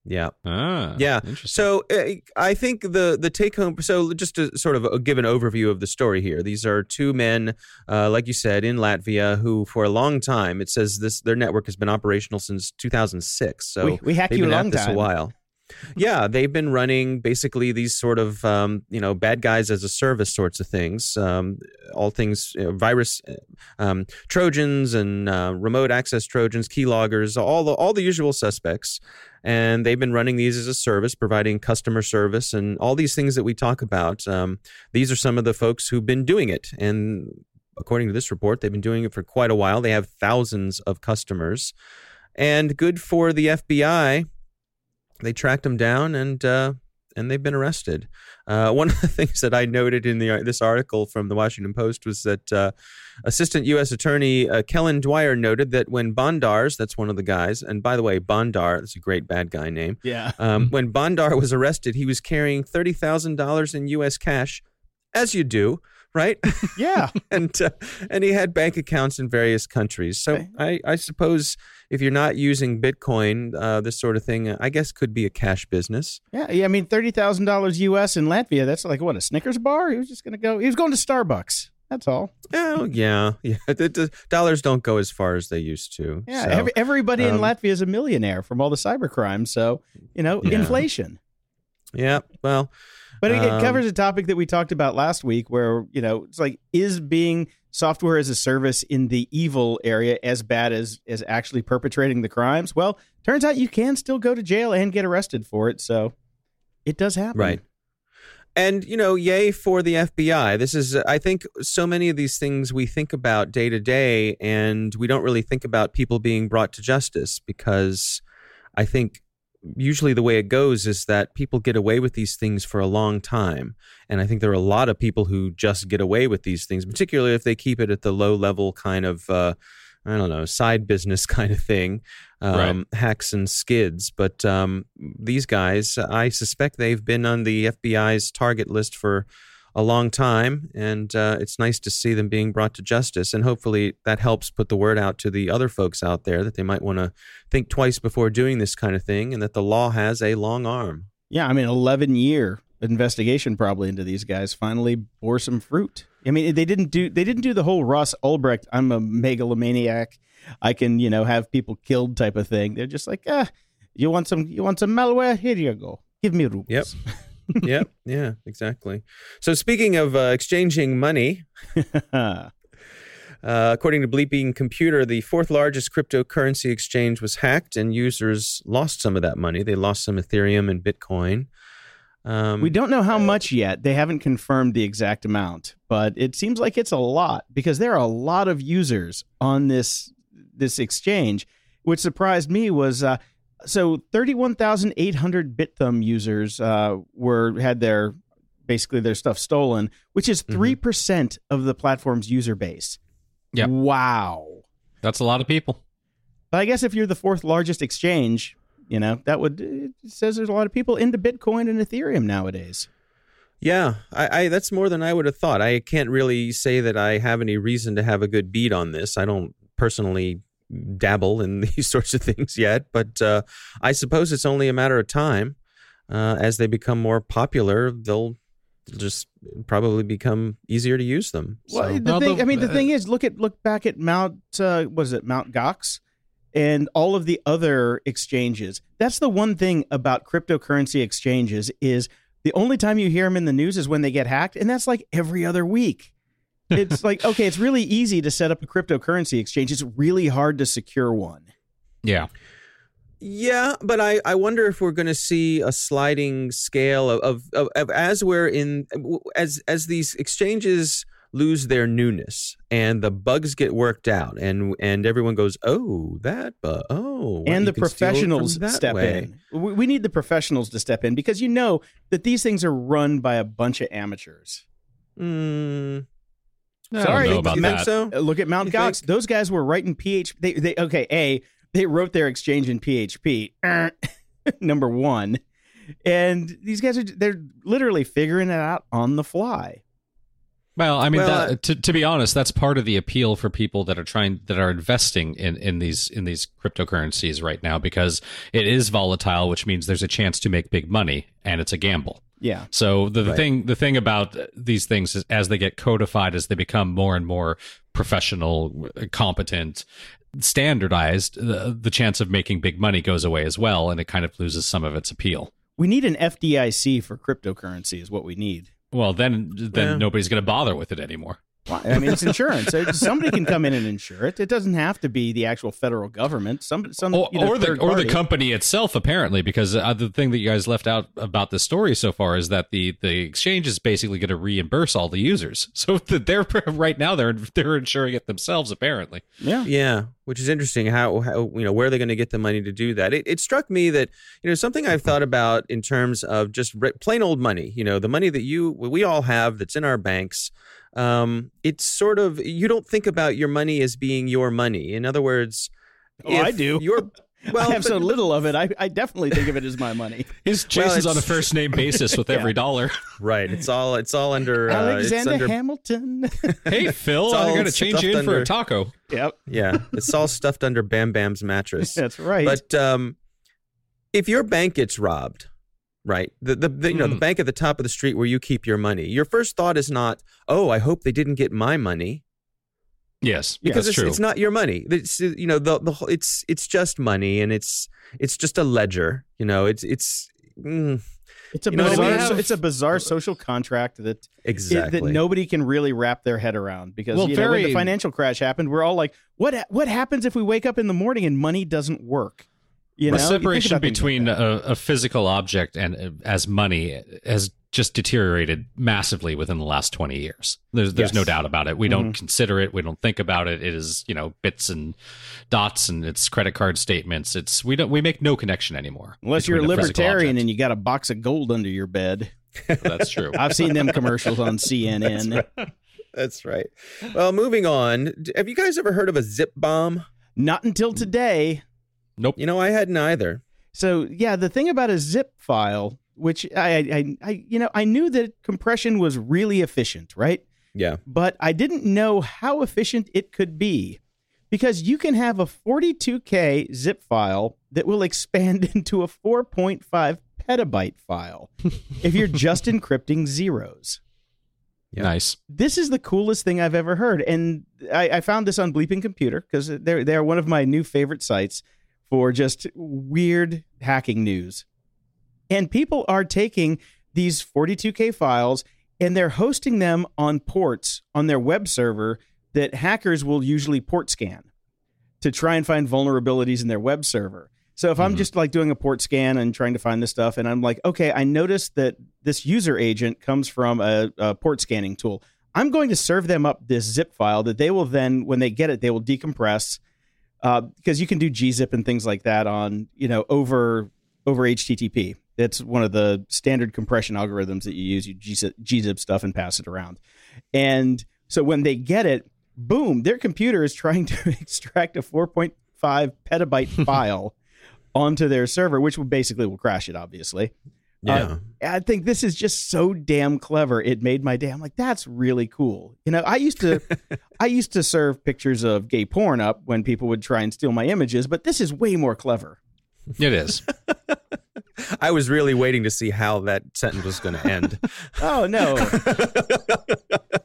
Yeah. Ah, yeah. So uh, I think the, the take home. So just to sort of give an overview of the story here, these are two men, uh, like you said, in Latvia who for a long time, it says this, their network has been operational since two thousand six. So we, we hack they've you been a long at this time. a while. Yeah, they've been running basically these sort of, um, you know, bad guys as a service sorts of things, um, all things, you know, virus um, Trojans and uh, remote access Trojans, keyloggers, all the, all the usual suspects. And they've been running these as a service, providing customer service and all these things that we talk about. Um, these are some of the folks who've been doing it. And according to this report, they've been doing it for quite a while. They have thousands of customers. And good for the F B I. They tracked them down, and uh, and they've been arrested. Uh, one of the things that I noted in the this article from the Washington Post was that uh, Assistant U S Attorney uh, Kellen Dwyer noted that when Bondars, that's one of the guys, and by the way, Bondar, that's a great bad guy name. Yeah. Um, when Bondar was arrested, he was carrying thirty thousand dollars in U S cash, as you do. Right? Yeah. and uh, and he had bank accounts in various countries. So okay. I, I suppose if you're not using Bitcoin, uh, this sort of thing, I guess could be a cash business. Yeah. yeah I mean, thirty thousand dollars U S in Latvia, that's like, what, a Snickers bar? He was just going to go. He was going to Starbucks. That's all. Oh, yeah. yeah. The, the dollars don't go as far as they used to. Yeah. So, every, everybody um, in Latvia is a millionaire from all the cybercrime. So, you know, yeah. inflation. Yeah. Well... But it, it covers a topic that we talked about last week where, you know, it's like, is being software as a service in the evil area as bad as, as actually perpetrating the crimes? Well, turns out you can still go to jail and get arrested for it. So it does happen. Right. And, you know, yay for the F B I. This is, I think, so many of these things we think about day to day, and we don't really think about people being brought to justice because I think... usually the way it goes is that people get away with these things for a long time. And I think there are a lot of people who just get away with these things, particularly if they keep it at the low level kind of, uh, I don't know, side business kind of thing, um, right. hacks and skids. But um, these guys, I suspect they've been on the F B I's target list for a long time. And uh, it's nice to see them being brought to justice. And hopefully that helps put the word out to the other folks out there that they might want to think twice before doing this kind of thing and that the law has a long arm. Yeah, I mean, eleven year investigation probably into these guys finally bore some fruit. I mean, they didn't do they didn't do the whole Ross Ulbricht, I'm a megalomaniac, I can, you know, have people killed type of thing. They're just like, ah, you want some you want some malware? Here you go. Give me rubles. Yep. yeah, yeah, exactly. So speaking of uh, exchanging money, uh, according to Bleeping Computer, the fourth largest cryptocurrency exchange was hacked and users lost some of that money. They lost some Ethereum and Bitcoin. Um, we don't know how much yet. They haven't confirmed the exact amount, but it seems like it's a lot because there are a lot of users on this this exchange. What surprised me was... Uh, So thirty-one thousand eight hundred BitThumb users uh, were had their basically their stuff stolen, which is three mm-hmm. percent of the platform's user base. Yeah, wow, that's a lot of people. But I guess if you're the fourth largest exchange, you know that would it says there's a lot of people into Bitcoin and Ethereum nowadays. Yeah, I, I that's more than I would have thought. I can't really say that I have any reason to have a good beat on this. I don't personally. Dabble in these sorts of things yet, but uh, I suppose it's only a matter of time. Uh, as they become more popular, they'll just probably become easier to use them. So. Well, the thing, I mean, the thing is, look at look back at Mount uh, was it Mount Gox and all of the other exchanges. That's the one thing about cryptocurrency exchanges is the only time you hear them in the news is when they get hacked, and that's like every other week. It's like, okay, it's really easy to set up a cryptocurrency exchange. It's really hard to secure one. Yeah. Yeah, but I, I wonder if we're going to see a sliding scale of, of, of, of as we're in, as as these exchanges lose their newness and the bugs get worked out and and everyone goes, oh, that bug, oh. And the professionals step in. We, we need the professionals to step in because you know that these things are run by a bunch of amateurs. Hmm. I Sorry, don't know about you that. Think so? Look at Mount Gox. Those guys were writing P H P. They, they, okay, A, they wrote their exchange in P H P, number one. And these guys, are they're literally figuring it out on the fly. Well, I mean, well, that, to, to be honest, that's part of the appeal for people that are trying that are investing in, in these in these cryptocurrencies right now, because it is volatile, which means there's a chance to make big money, and it's a gamble. Yeah. So the, the right. thing the thing about these things is, as they get codified, as they become more and more professional, competent, standardized, the, the chance of making big money goes away as well, and it kind of loses some of its appeal. We need an F D I C for cryptocurrency, is what we need. Well, then then yeah. nobody's going to bother with it anymore. Well, I mean, it's insurance. Somebody can come in and insure it. It doesn't have to be the actual federal government. Some, some, or, you know, or the or the company itself, apparently, because uh, the thing that you guys left out about this story so far is that the, the exchange is basically going to reimburse all the users. So that they're right now they're they're insuring it themselves, apparently. Yeah, yeah, which is interesting. How, how you know where they're going to get the money to do that? It, it struck me that you know something I've thought about in terms of just plain old money. You know, the money that you we all have that's in our banks. Um, it's sort of, you don't think about your money as being your money. In other words, oh, I do. You're, well, I have but, so little of it. I, I definitely think of it as my money. His Jason's well, on a first name basis with yeah. every dollar. Right. It's all, it's all under, Alexander uh, it's under, Hamilton. Hey, Phil, I'm going to change you in under, for a taco. Yep. Yeah. It's all stuffed under Bam Bam's mattress. That's right. But, um, if your bank gets robbed, right? The, the, the you mm. know, the bank at the top of the street where you keep your money. Your first thought is not, oh, I hope they didn't get my money. Yes, because yeah, it's, true. It's not your money. It's, you know, the, the it's it's just money, and it's it's just a ledger. You know, it's it's mm, it's a you know bizarre, I mean? It's a bizarre social contract that exactly it, that nobody can really wrap their head around. Because well, you very, know, when the financial crash happened, we're all like, what what happens if we wake up in the morning and money doesn't work? You know, the separation between like a, a physical object and uh, as money has just deteriorated massively within the last twenty years. There's there's yes. no doubt about it. We mm-hmm. don't consider it. We don't think about it. It is, you know, bits and dots, and it's credit card statements. It's we don't we make no connection anymore. Unless you're a libertarian and you got a box of gold under your bed. Well, that's true. I've seen them commercials on C N N. That's right. That's right. Well, moving on. Have you guys ever heard of a zip bomb? Not until today. Nope. You know, I hadn't either. So, yeah, the thing about a zip file, which I, I, I, you know, I knew that compression was really efficient, right? Yeah. But I didn't know how efficient it could be, because you can have a forty-two K zip file that will expand into a four point five petabyte file if you're just encrypting zeros. Yeah. Nice. This is the coolest thing I've ever heard. And I, I found this on Bleeping Computer, because they're, they're one of my new favorite sites for just weird hacking news. And people are taking these forty-two K files and they're hosting them on ports on their web server that hackers will usually port scan to try and find vulnerabilities in their web server. So if mm-hmm. I'm just like doing a port scan and trying to find this stuff, and I'm like, okay, I noticed that this user agent comes from a, a port scanning tool. I'm going to serve them up this zip file that they will then, when they get it, they will decompress. Uh, because you can do gzip and things like that on, you know, over over H T T P. That's one of the standard compression algorithms that you use. You gzip, gzip stuff and pass it around. And so when they get it, boom, their computer is trying to extract a four point five petabyte file onto their server, which will basically will crash it, obviously. Yeah. Uh, I think this is just so damn clever. It made my day. I'm like, that's really cool. You know, I used to I used to serve pictures of gay porn up when people would try and steal my images, but this is way more clever. It is. I was really waiting to see how that sentence was going to end. Oh, no.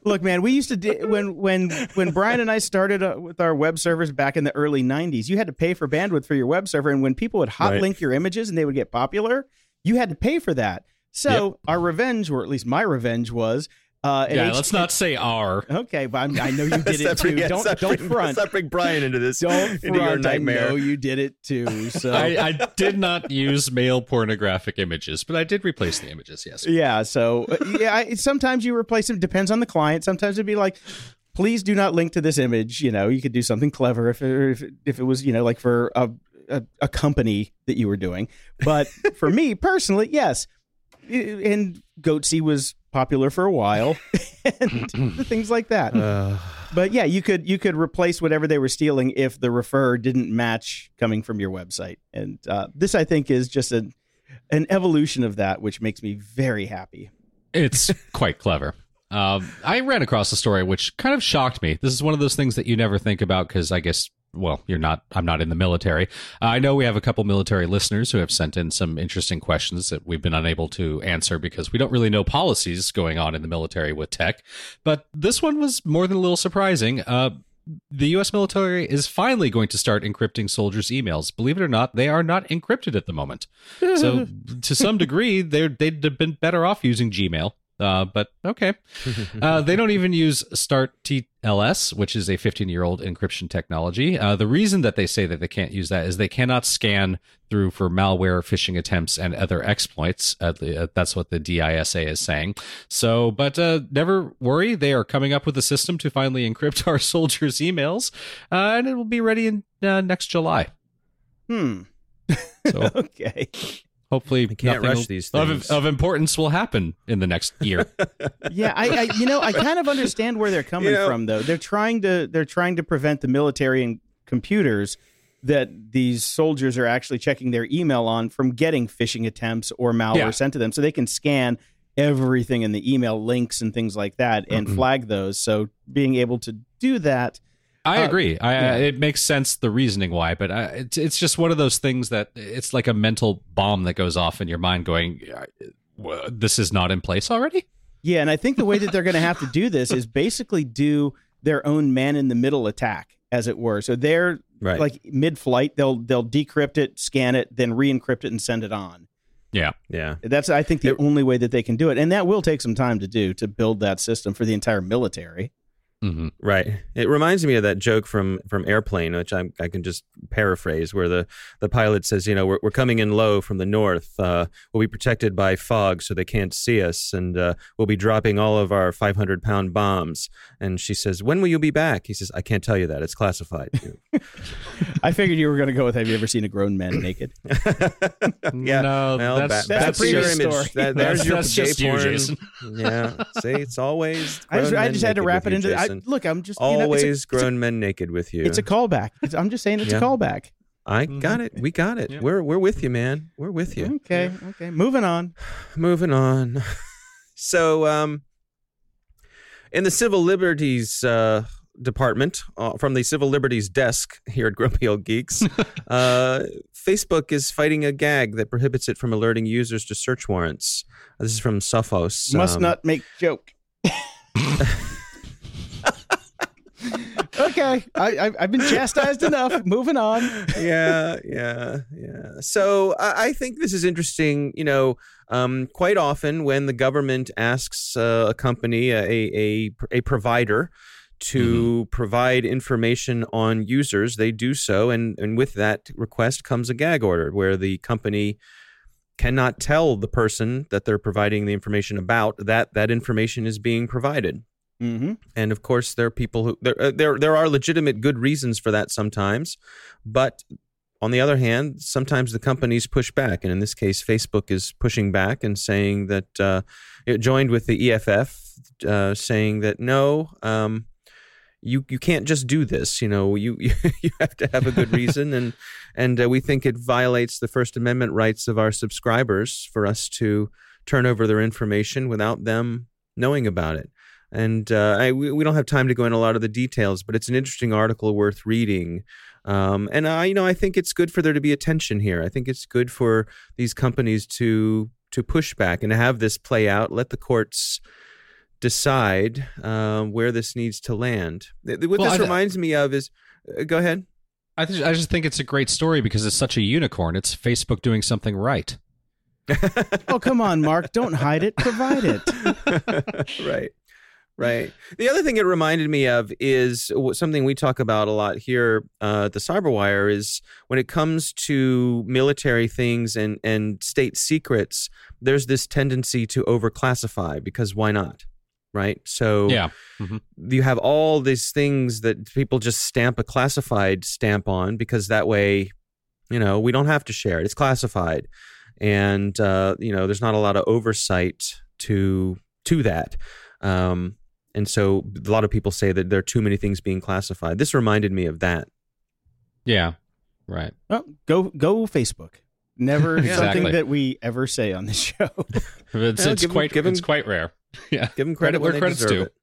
Look, man, we used to do, when when when Brian and I started uh, with our web servers back in the early nineties, you had to pay for bandwidth for your web server. And when people would hot link right. your images and they would get popular, you had to pay for that. So yep. our revenge, or at least my revenge, was... Uh, yeah, H- let's not say our. Okay, but I'm, I know you did it too. Bring, don't don't bring, front. Let's not bring Brian into this. Don't into front. Your nightmare. I know you did it too. So I, I did not use male pornographic images, but I did replace the images, yes. Yeah, so yeah, I, sometimes you replace them. Depends on the client. Sometimes it'd be like... Please do not link to this image. You know, you could do something clever if if if it was, you know, like for a a, a company that you were doing. But for me personally, yes. And Goatsy was popular for a while, and things like that. Uh, but yeah, you could you could replace whatever they were stealing if the refer didn't match coming from your website. And uh, this, I think, is just a, an evolution of that, which makes me very happy. It's quite clever. Um, I ran across a story which kind of shocked me. This is one of those things that you never think about because I guess, well, you're not, I'm not in the military. Uh, I know we have a couple military listeners who have sent in some interesting questions that we've been unable to answer because we don't really know policies going on in the military with tech. But this one was more than a little surprising. Uh, the U S military is finally going to start encrypting soldiers' emails. Believe it or not, they are not encrypted at the moment. So to some degree, they'd have been better off using Gmail. Uh, but okay. Uh, they don't even use StartTLS, which is a fifteen-year-old encryption technology. Uh, the reason that they say that they can't use that is they cannot scan through for malware, phishing attempts, and other exploits. Uh, the, uh, that's what the D I S A is saying. So, but uh, never worry. They are coming up with a system to finally encrypt our soldiers' emails, uh, and it will be ready in uh, next July. Hmm. So. Okay. Hopefully, I can't rush these things. Of, of importance will happen in the next year. Yeah, I, I, you know, I kind of understand where they're coming you know, from, though. They're trying to they're trying to prevent the military and computers that these soldiers are actually checking their email on from getting phishing attempts or malware yeah. sent to them, so they can scan everything in the email links and things like that and mm-hmm. flag those. So being able to do that. I agree. Uh, I, yeah. It makes sense, the reasoning why, but I, it's, it's just one of those things that it's like a mental bomb that goes off in your mind going, this is not in place already? Yeah, and I think the way that they're going to have to do this is basically do their own man-in-the-middle attack, as it were. So they're right. like mid-flight, they'll they'll decrypt it, scan it, then re-encrypt it and send it on. Yeah. yeah. That's, I think, the it, only way that they can do it. And that will take some time to do, to build that system for the entire military. Mm-hmm. Right. It reminds me of that joke from, from Airplane, which I I can just paraphrase, where the, the pilot says, you know, we're we're coming in low from the north. Uh, we'll be protected by fog so they can't see us. And uh, we'll be dropping all of our five hundred pound bombs. And she says, when will you be back? He says, I can't tell you that. It's classified. I figured you were going to go with, have you ever seen a grown man naked? yeah. No, well, that's, ba- that's, that's your image. That, there's that's, your that's just porn. You, Jason. Yeah. See, it's always. I just, I just had to wrap it into I, Look, I'm just always you know, a, grown a, men naked with you. It's a callback. It's, I'm just saying it's yeah. a callback. I got it. We got it. Yeah. We're we're with you, man. We're with you. Okay. Yeah. Okay. Moving on. Moving on. So, um, in the Civil Liberties uh, Department, uh, from the Civil Liberties desk here at Grumpy Old Geeks, uh, Facebook is fighting a gag that prohibits it from alerting users to search warrants. This is from Sophos. Must um, not make joke. Okay, I, I've been chastised enough. Moving on. Yeah, yeah, yeah. So I, I think this is interesting. You know, um, quite often when the government asks uh, a company, a a, a provider, to mm-hmm. provide information on users, they do so, and and with that request comes a gag order where the company cannot tell the person that they're providing the information about that that information is being provided. Mm-hmm. And of course, there are people who there, there there are legitimate good reasons for that sometimes. But on the other hand, sometimes the companies push back. And in this case, Facebook is pushing back and saying that uh, it joined with the E F F uh, saying that, no, um, you you can't just do this. You know, you you have to have a good reason. and and uh, we think it violates the First Amendment rights of our subscribers for us to turn over their information without them knowing about it. And uh, I, we, we don't have time to go into a lot of the details, but it's an interesting article worth reading. Um, and, I, you know, I think it's good for there to be attention here. I think it's good for these companies to to push back and to have this play out, let the courts decide uh, where this needs to land. What well, this I, reminds me of is uh, – go ahead. I, th- I just think it's a great story because it's such a unicorn. It's Facebook doing something right. Oh, come on, Mark. Don't hide it. Provide it. Right. Right. The other thing it reminded me of is something we talk about a lot here uh, at the Cyberwire is when it comes to military things and, and state secrets, there's this tendency to overclassify because why not? Right. So yeah. mm-hmm. you have all these things that people just stamp a classified stamp on because that way, you know, we don't have to share it. It's classified. And, uh, you know, there's not a lot of oversight to to that. Um, and so a lot of people say that there are too many things being classified. This reminded me of that. Yeah, right. Well, go go Facebook. Never exactly. Something that we ever say on this show. it's it's quite them, it's them, quite rare. Yeah, give them credit, credit where credit's due. It.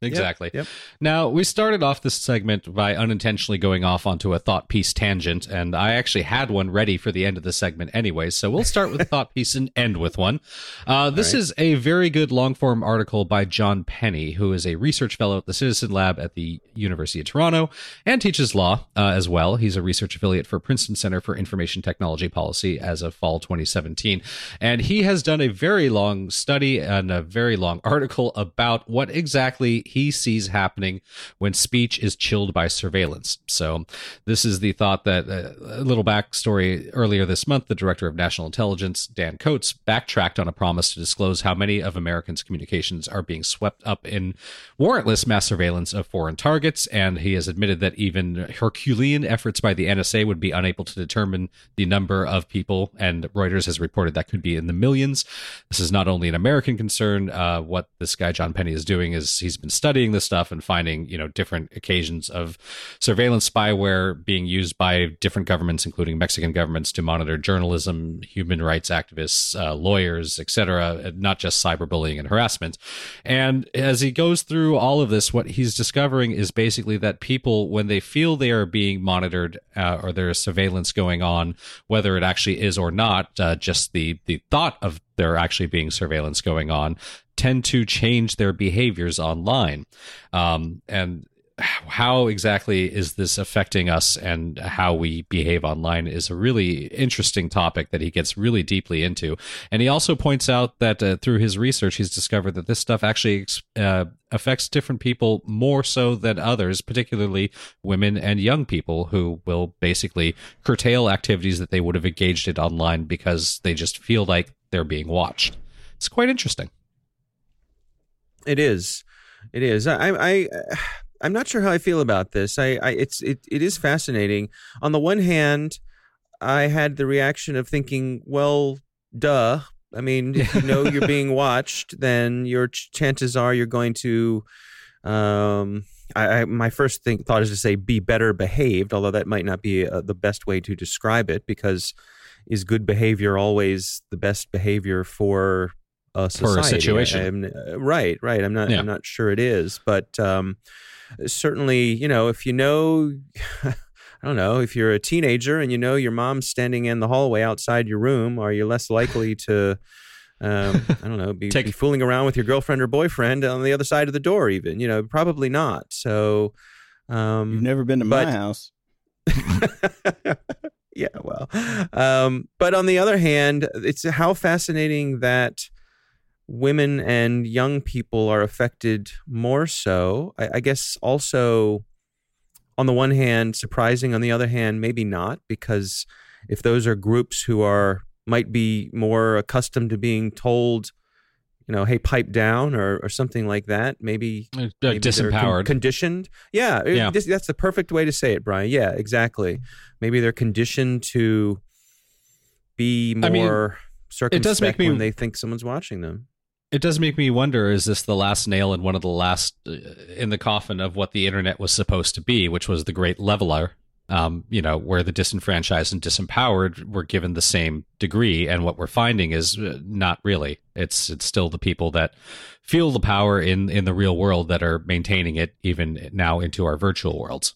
Exactly. Yep, yep. Now, we started off this segment by unintentionally going off onto a thought piece tangent, and I actually had one ready for the end of the segment anyway, so we'll start with a thought piece and end with one. Uh, this right. is a very good long-form article by John Penny, who is a research fellow at the Citizen Lab at the University of Toronto and teaches law uh, as well. He's a research affiliate for Princeton Center for Information Technology Policy as of fall twenty seventeen, and he has done a very long study and a very long article about what exactly he sees happening when speech is chilled by surveillance. So this is the thought that uh, a little backstory earlier this month, the director of national intelligence, Dan Coates, backtracked on a promise to disclose how many of Americans' communications are being swept up in warrantless mass surveillance of foreign targets. And he has admitted that even Herculean efforts by the N S A would be unable to determine the number of people. And Reuters has reported that could be in the millions. This is not only an American concern. Uh, what this guy, John Penny, is doing is he's been studying this stuff and finding, you know, different occasions of surveillance spyware being used by different governments, including Mexican governments, to monitor journalism, human rights activists, uh, lawyers, et cetera, not just cyberbullying and harassment. And as he goes through all of this, what he's discovering is basically that people, when they feel they are being monitored uh, or there is surveillance going on, whether it actually is or not, uh, just the the thought of there actually being surveillance going on, tend to change their behaviors online. Um, and how exactly is this affecting us and how we behave online is a really interesting topic that he gets really deeply into. And he also points out that uh, through his research, he's discovered that this stuff actually uh, affects different people more so than others, particularly women and young people who will basically curtail activities that they would have engaged in online because they just feel like they're being watched. It's quite interesting. It is, it is. I, I, I'm not sure how I feel about this. I, I, it's, it, it is fascinating. On the one hand, I had the reaction of thinking, well, duh. I mean, if you know you're being watched, then your ch- chances are you're going to. Um, I, I my first thing, thought is to say be better behaved, although that might not be uh, the best way to describe it, because is good behavior always the best behavior for? A for a situation, I, I'm, right? Right. I'm not. Yeah. I'm not sure it is, but um, certainly, you know, if you know, I don't know, if you're a teenager and you know your mom's standing in the hallway outside your room, are you less likely to, um, I don't know, be, Take- be fooling around with your girlfriend or boyfriend on the other side of the door? Even, you know, probably not. So, um, you've never been to but- my house. Yeah. Well, um, but on the other hand, it's how fascinating that women and young people are affected more so. I, I guess also, on the one hand, surprising. On the other hand, maybe not, because if those are groups who are might be more accustomed to being told, you know, hey, pipe down or, or something like that, maybe, uh, maybe disempowered, con- conditioned. Yeah, yeah. It, that's the perfect way to say it, Brian. Yeah, exactly. Maybe they're conditioned to be more I mean, circumspect it does make me- when they think someone's watching them. It does make me wonder, is this the last nail in one of the last uh, in the coffin of what the internet was supposed to be, which was the great leveler, um, you know, where the disenfranchised and disempowered were given the same degree. And what we're finding is not really. It's it's still the people that feel the power in, in the real world that are maintaining it even now into our virtual worlds.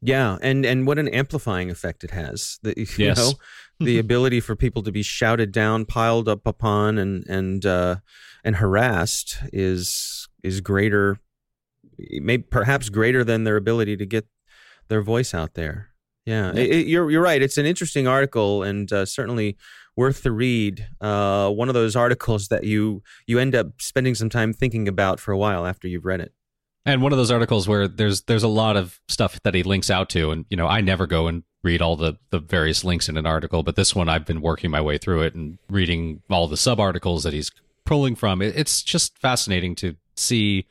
Yeah. And, and what an amplifying effect it has. The, you yes. know, the ability for people to be shouted down, piled up upon, and and uh, and harassed is is greater, maybe perhaps greater than their ability to get their voice out there. Yeah, yeah. It, it, you're you're right. It's an interesting article, and uh, certainly worth the read. Uh, one of those articles that you you end up spending some time thinking about for a while after you've read it. And one of those articles where there's there's a lot of stuff that he links out to, and you know I never go and read all the, the various links in an article, but this one I've been working my way through it and reading all the sub articles that he's pulling from. It, it's just fascinating to see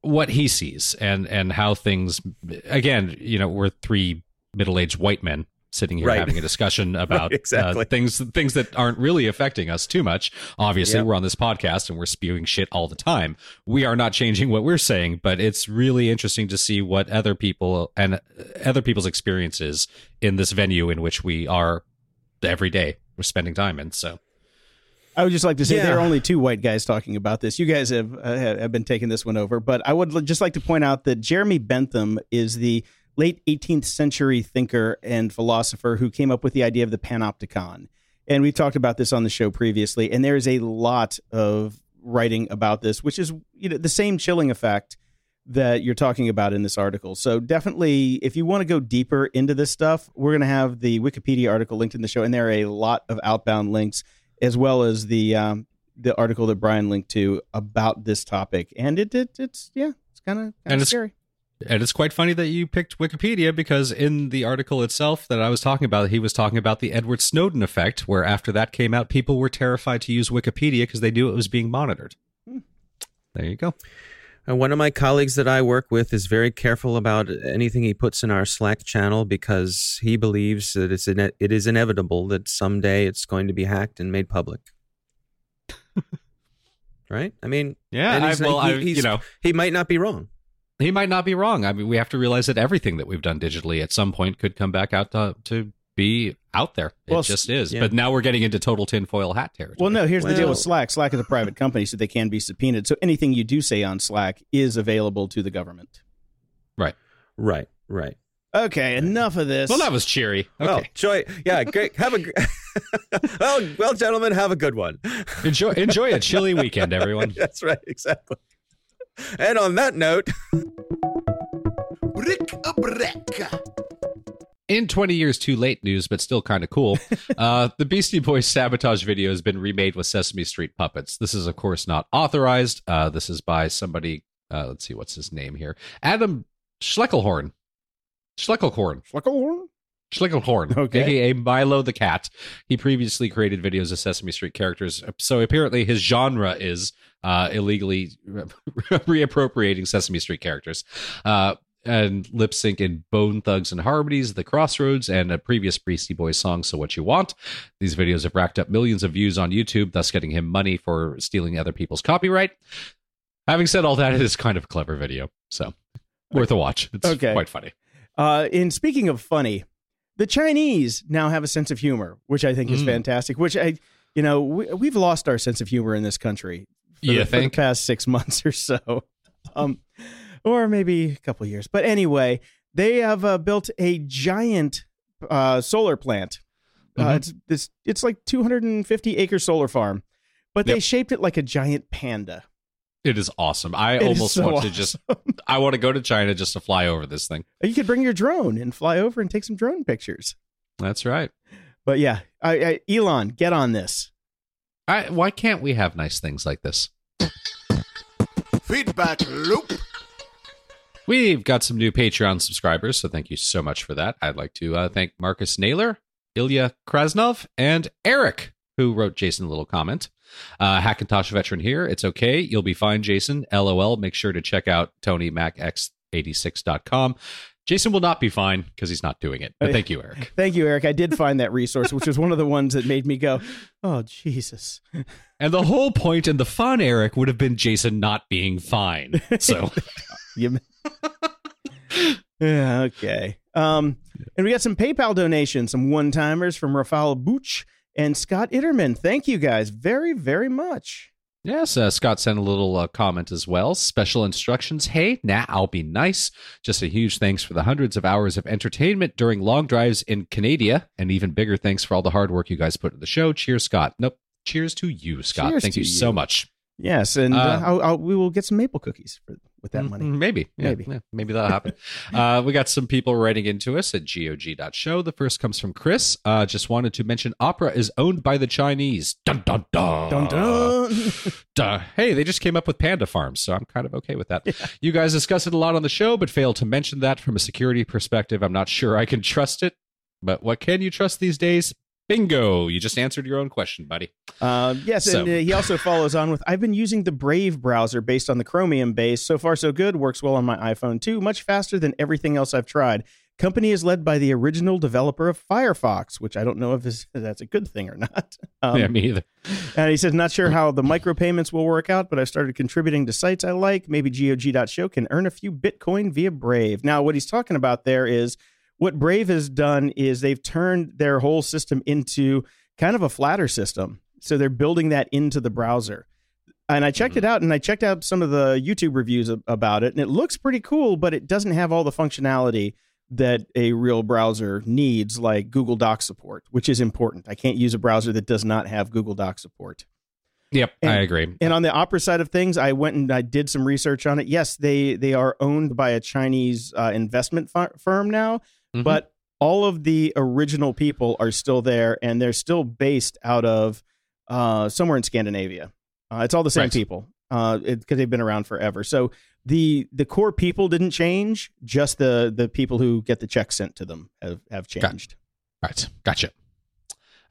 what he sees and and how things. Again, you know, we're three middle aged white men. sitting here right. having a discussion about right, exactly. uh, things things that aren't really affecting us too much. Obviously, yep. we're on this podcast and we're spewing shit all the time. We are not changing what we're saying, but it's really interesting to see what other people and other people's experiences in this venue in which we are every day we're spending time in. So I would just like to say yeah. there are only two white guys talking about this. You guys have uh, have been taking this one over, but I would just like to point out that Jeremy Bentham is the late eighteenth century thinker and philosopher who came up with the idea of the panopticon. And we've talked about this on the show previously, and there is a lot of writing about this, which is, you know, the same chilling effect that you're talking about in this article. So definitely, if you want to go deeper into this stuff, we're going to have the Wikipedia article linked in the show, and there are a lot of outbound links, as well as the um, the article that Brian linked to about this topic. And it, it it's, yeah, it's kind of scary. And it's quite funny that you picked Wikipedia, because in the article itself that I was talking about, he was talking about the Edward Snowden effect, where after that came out, people were terrified to use Wikipedia because they knew it was being monitored. Hmm. There you go. And one of my colleagues that I work with is very careful about anything he puts in our Slack channel, because he believes that it's ine- it is inevitable that someday it's going to be hacked and made public. Right? I mean, yeah. I, well, he, I, you know, he might not be wrong. He might not be wrong. I mean, we have to realize that everything that we've done digitally at some point could come back out to, to be out there. It well, just is. Yeah. But now we're getting into total tinfoil hat territory. Well, no, here's well, the deal with Slack. Slack is a private company, so they can be subpoenaed. So anything you do say on Slack is available to the government. Right. Right. Right. Okay, enough of this. Well, that was cheery. Okay. Well, joy. Yeah, great. Have a well, well, gentlemen, have a good one. Enjoy enjoy a chilly weekend, everyone. That's right. Exactly. And on that note, brick-a-brick. In twenty years too late news, but still kind of cool, uh, the Beastie Boys sabotage video has been remade with Sesame Street puppets. This is, of course, not authorized. Uh, this is by somebody, uh, let's see, what's his name here? Adam Schleckelhorn. Schleckelhorn. Schleckelhorn? Schleckelhorn, okay. A K A Milo the Cat. He previously created videos of Sesame Street characters, so apparently his genre is uh, illegally re- reappropriating Sesame Street characters. Uh, and lip sync in Bone Thugs and Harmonies, The Crossroads, and a previous Beastie Boys song, So What You Want. These videos have racked up millions of views on YouTube, thus getting him money for stealing other people's copyright. Having said all that, it is kind of a clever video, so worth a watch. It's okay. Quite funny. Uh, and speaking of funny, the Chinese now have a sense of humor, which I think is mm. fantastic, which I, you know, we, we've lost our sense of humor in this country for, you the, think? for the past six months or so, um, or maybe a couple of years. But anyway, they have uh, built a giant uh, solar plant. Mm-hmm. Uh, it's this, it's like two hundred fifty acre solar farm, but yep. they shaped it like a giant panda. It is awesome. I it almost so want awesome. to just, I want to go to China just to fly over this thing. You could bring your drone and fly over and take some drone pictures. That's right. But yeah, I, I, Elon, get on this. I, why can't we have nice things like this? Feedback loop. We've got some new Patreon subscribers, so thank you so much for that. I'd like to uh, thank Marcus Naylor, Ilya Krasnov, and Eric, who wrote Jason a little comment. Uh, Hackintosh veteran here. It's okay. You'll be fine, Jason. L O L. Make sure to check out Tony Mac X eighty-six dot com. Jason will not be fine because he's not doing it. But thank you, Eric. Thank you, Eric. I did find that resource, which was one of the ones that made me go, oh, Jesus. And the whole point in the fun, Eric, would have been Jason not being fine. So. Yeah, okay. Um, and we got some PayPal donations, some one-timers from Rafael Buch and Scott Itterman. Thank you guys very, very much. Yes, uh, Scott sent a little uh, comment as well. Special instructions. Hey, nah, I'll be nice. Just a huge thanks for the hundreds of hours of entertainment during long drives in Canada. And even bigger thanks for all the hard work you guys put in the show. Cheers, Scott. Nope. Cheers to you, Scott. Cheers Thank you, you so much. Yes, and uh, uh, I'll, I'll, we will get some maple cookies for, with that money. Maybe. Yeah, maybe. Yeah, maybe that'll happen. uh, we got some people writing into us at G O G dot show. The first comes from Chris. Uh, just wanted to mention Opera is owned by the Chinese. Dun, dun, dun. Dun, dun. Duh. Hey, they just came up with panda farms, so I'm kind of okay with that. Yeah. You guys discuss it a lot on the show, but failed to mention that from a security perspective, I'm not sure I can trust it. But what can you trust these days? Bingo. You just answered your own question, buddy. Uh, yes, so. And uh, he also follows on with, I've been using the Brave browser based on the Chromium base. So far, so good. Works well on my iPhone, too. Much faster than everything else I've tried. Company is led by the original developer of Firefox, which I don't know if is, that's a good thing or not. Um, yeah, me either. And he says, not sure how the micropayments will work out, but I've started contributing to sites I like. Maybe G O G dot show can earn a few Bitcoin via Brave. Now, what he's talking about there is what Brave has done is they've turned their whole system into kind of a flatter system. So they're building that into the browser. And I checked it out, and I checked out some of the YouTube reviews about it, and it looks pretty cool, but it doesn't have all the functionality that a real browser needs, like Google Docs support, which is important. I can't use a browser that does not have Google Docs support. Yep, and, I agree. And on the Opera side of things, I went and I did some research on it. Yes, they they are owned by a Chinese uh, investment f- firm now, mm-hmm. but all of the original people are still there, and they're still based out of uh, somewhere in Scandinavia. Uh, it's all the same right. people because uh, they've been around forever. So the the core people didn't change. Just the the people who get the checks sent to them have, have changed. Got, right. Gotcha.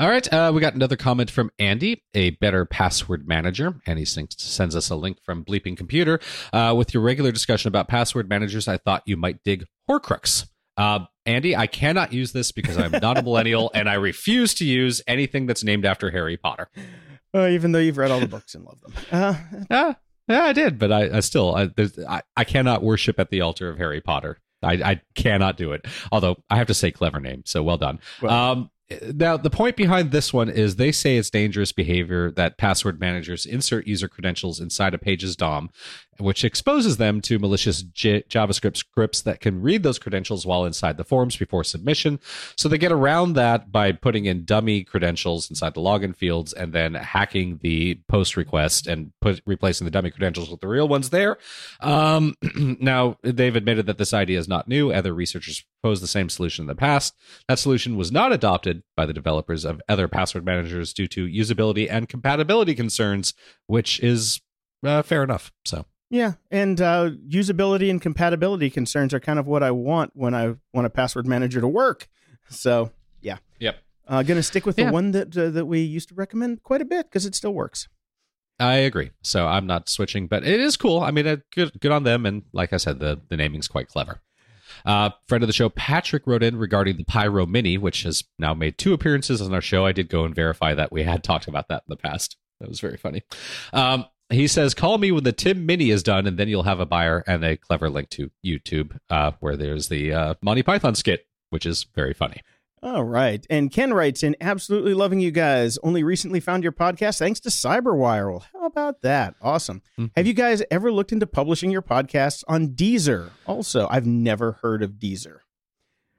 All right. Uh, we got another comment from Andy, a better password manager. And he sends us a link from Bleeping Computer. Uh, with your regular discussion about password managers, I thought you might dig Horcrux. Uh, Andy, I cannot use this because I'm not a millennial and I refuse to use anything that's named after Harry Potter. Uh, even though you've read all the books and love them. Uh, yeah, yeah, I did. But I, I still, I, I, I cannot worship at the altar of Harry Potter. I, I cannot do it. Although I have to say clever name. So well done. Well, um, now, the point behind this one is they say it's dangerous behavior that password managers insert user credentials inside a page's D O M, which exposes them to malicious J- JavaScript scripts that can read those credentials while inside the forms before submission. So they get around that by putting in dummy credentials inside the login fields and then hacking the post request and put, replacing the dummy credentials with the real ones there. Um, now, they've admitted that this idea is not new. Other researchers proposed the same solution in the past. That solution was not adopted by the developers of other password managers due to usability and compatibility concerns, which is uh, fair enough. So. Yeah, and uh, usability and compatibility concerns are kind of what I want when I want a password manager to work. So, yeah. Yep. Uh, going to stick with the yeah. one that uh, that we used to recommend quite a bit because it still works. I agree. So I'm not switching, but it is cool. I mean, uh, good, good on them. And like I said, the, the naming's quite clever. Uh, friend of the show, Patrick, wrote in regarding the Pyro Mini, which has now made two appearances on our show. I did go and verify that we had talked about that in the past. That was very funny. Um, He says, call me when the Tim Mini is done, and then you'll have a buyer, and a clever link to YouTube uh, where there's the uh, Monty Python skit, which is very funny. All right. And Ken writes in, absolutely loving you guys. Only recently found your podcast thanks to Cyberwire. Well, how about that? Awesome. Mm-hmm. Have you guys ever looked into publishing your podcasts on Deezer? Also, I've never heard of Deezer.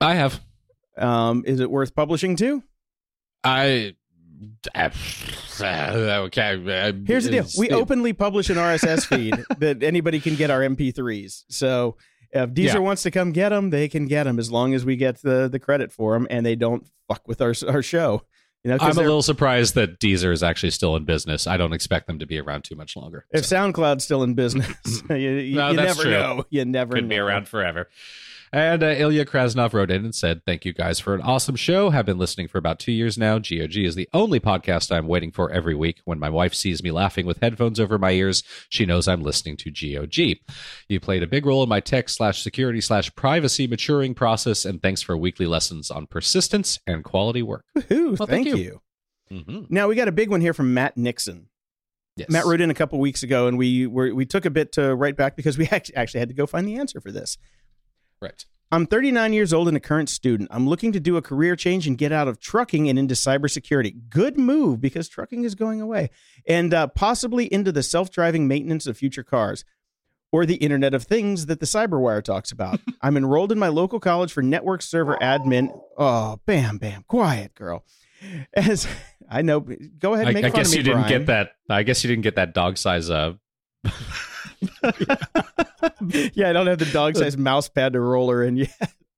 I have. Um, is it worth publishing too? I... Okay. Here's the deal. We openly publish an R S S feed that anybody can get our M P threes. So if Deezer yeah. wants to come get them, they can get them as long as we get the, the credit for them and they don't fuck with our our show. You know, I'm a little surprised that Deezer is actually still in business. I don't expect them to be around too much longer. If so. SoundCloud's still in business, you, you, no, you never true. know. You never Could know. Could be around forever. And uh, Ilya Krasnov wrote in and said, thank you guys for an awesome show. Have been listening for about two years now. G O G is the only podcast I'm waiting for every week. When my wife sees me laughing with headphones over my ears, she knows I'm listening to G O G. You played a big role in my tech slash security slash privacy maturing process. And thanks for weekly lessons on persistence and quality work. Woo-hoo, well, thank, thank you. you. Mm-hmm. Now, we got a big one here from Matt Nixon. Yes. Matt wrote in a couple weeks ago, and we were, we took a bit to write back because we actually had to go find the answer for this. Right. I'm thirty-nine years old and a current student. I'm looking to do a career change and get out of trucking and into cybersecurity. Good move, because trucking is going away, and uh, possibly into the self-driving maintenance of future cars or the Internet of Things that the Cyberwire talks about. I'm enrolled in my local college for network server admin. Oh, bam, bam. Quiet, girl. As I know, go ahead and make I, I fun guess of me, you didn't Brian. Get that. I guess you didn't get that dog size uh yeah, I don't have the dog-sized mouse pad to roll her in yet.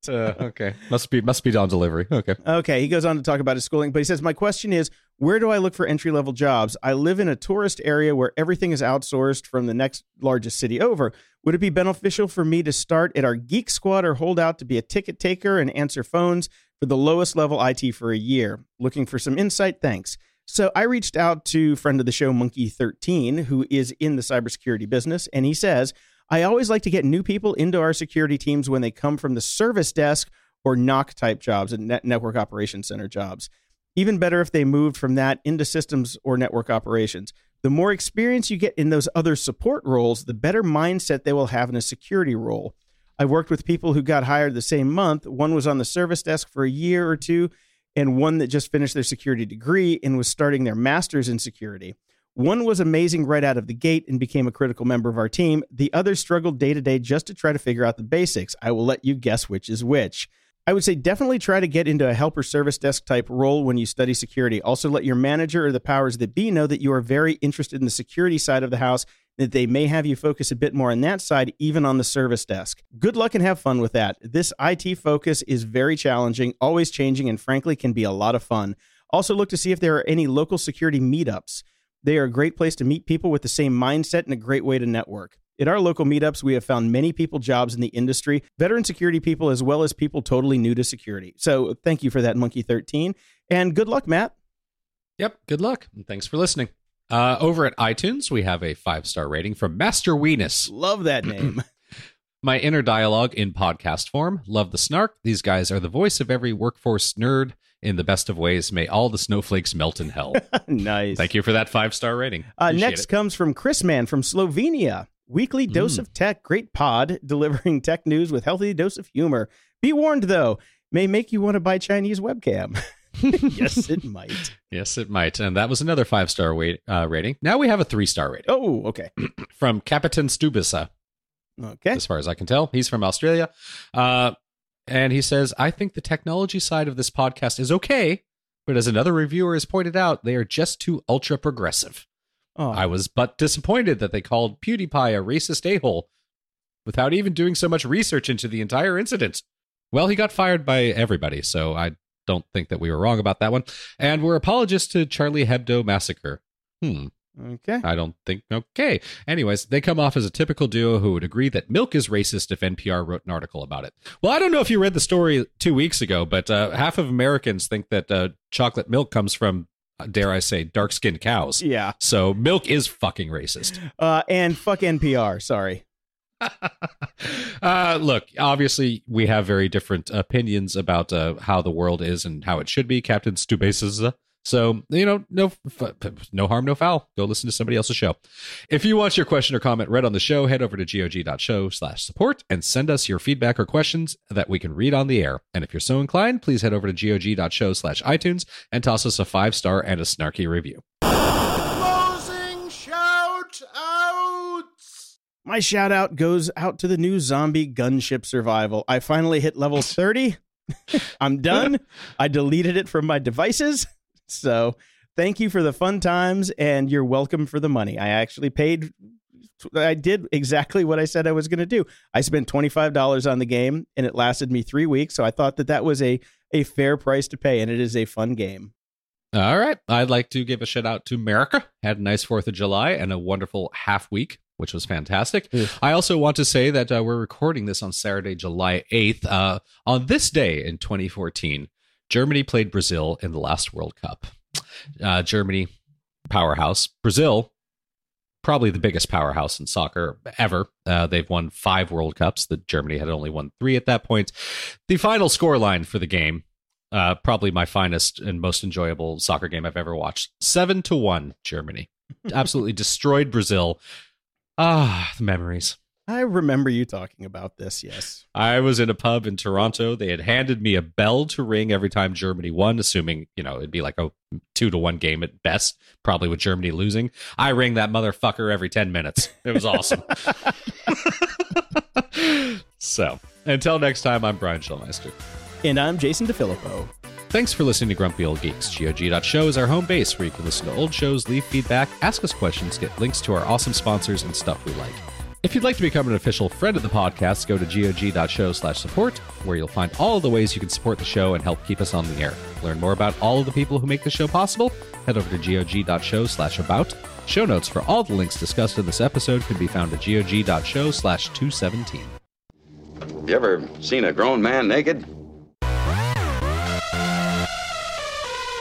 uh, okay, must be must be Don's delivery. Okay, okay. He goes on to talk about his schooling, but he says, my question is, where do I look for entry-level jobs? I live in a tourist area where everything is outsourced from the next largest city over. Would it be beneficial for me to start at our Geek Squad or hold out to be a ticket taker and answer phones for the lowest level I T for a year? Looking for some insight. Thanks. So I reached out to friend of the show, Monkey thirteen, who is in the cybersecurity business, and he says, I always like to get new people into our security teams when they come from the service desk or N O C type jobs and net network operations center jobs. Even better if they moved from that into systems or network operations. The more experience you get in those other support roles, the better mindset they will have in a security role. I worked with people who got hired the same month. One was on the service desk for a year or two, and one that just finished their security degree and was starting their master's in security. One was amazing right out of the gate and became a critical member of our team. The other struggled day to day just to try to figure out the basics. I will let you guess which is which. I would say definitely try to get into a helper service desk type role when you study security. Also let your manager or the powers that be know that you are very interested in the security side of the house, that they may have you focus a bit more on that side, even on the service desk. Good luck and have fun with that. This I T focus is very challenging, always changing, and frankly can be a lot of fun. Also look to see if there are any local security meetups. They are a great place to meet people with the same mindset and a great way to network. At our local meetups, we have found many people jobs in the industry, veteran security people, as well as people totally new to security. So thank you for that, Monkey thirteen. And good luck, Matt. Yep, good luck. And thanks for listening. Uh, over at iTunes, we have a five-star rating from Master Weenus. Love that name. My inner dialogue in podcast form. Love the snark. These guys are the voice of every workforce nerd. In the best of ways, may all the snowflakes melt in hell. Nice. Thank you for that five-star rating. Uh, next it. comes from Chris Man from Slovenia. Weekly dose mm. of tech, great pod, delivering tech news with healthy dose of humor. Be warned, though, may make you want to buy Chinese webcam. Yes, it might. Yes, it might. And that was another five-star wait, uh, rating. Now we have a three-star rating. Oh, okay. From Kapitan Stubisa. Okay. As far as I can tell, he's from Australia. Uh, and he says, I think the technology side of this podcast is okay, but as another reviewer has pointed out, they are just too ultra-progressive. Oh. I was but disappointed that they called PewDiePie a racist a-hole without even doing so much research into the entire incident. Well, he got fired by everybody, so I don't think that we were wrong about that one. And we're apologists to Charlie Hebdo massacre. Hmm. Okay. I don't think. Okay. Anyways, they come off as a typical duo who would agree that milk is racist if N P R wrote an article about it. Well, I don't know if you read the story two weeks ago, but uh, half of Americans think that uh, chocolate milk comes from, dare I say, dark-skinned cows. Yeah. So milk is fucking racist. Uh, and fuck N P R. Sorry. uh, look, obviously, we have very different opinions about uh, how the world is and how it should be. Captain Stubasa. So, you know, no no harm, no foul. Go listen to somebody else's show. If you want your question or comment read on the show, head over to gog.show slash support and send us your feedback or questions that we can read on the air. And if you're so inclined, please head over to gog.show slash iTunes and toss us a five-star and a snarky review. Closing shout-outs! My shout-out goes out to the new zombie gunship survival. I finally hit level thirty. I'm done. I deleted it from my devices. So thank you for the fun times, and you're welcome for the money. I actually paid. I did exactly what I said I was going to do. I spent twenty-five dollars on the game, and it lasted me three weeks. So I thought that that was a, a fair price to pay, and it is a fun game. All right. I'd like to give a shout out to America. Had a nice fourth of July and a wonderful half week, which was fantastic. Ooh. I also want to say that uh, we're recording this on Saturday, July eighth. Uh, on this day in twenty fourteen, Germany played Brazil in the last World Cup. Uh, Germany, powerhouse. Brazil, probably the biggest powerhouse in soccer ever. Uh, they've won five World Cups. The Germany had only won three at that point. The final scoreline for the game, uh, probably my finest and most enjoyable soccer game I've ever watched. Seven to one, Germany. Absolutely destroyed Brazil. Ah, the memories. I remember you talking about this, yes. I was in a pub in Toronto. They had handed me a bell to ring every time Germany won, assuming, you know, it'd be like a two to one game at best, probably with Germany losing. I rang that motherfucker every ten minutes. It was awesome. So, until next time, I'm Brian Schulmeister. And I'm Jason DeFilippo. Thanks for listening to Grumpy Old Geeks. G O G dot show is our home base where you can listen to old shows, leave feedback, ask us questions, get links to our awesome sponsors and stuff we like. If you'd like to become an official friend of the podcast, go to gog.show slash support, where you'll find all of the ways you can support the show and help keep us on the air. Learn more about all of the people who make the show possible. Head over to gog.show slash about. Show notes for all the links discussed in this episode can be found at gog.show slash 217. You ever seen a grown man naked?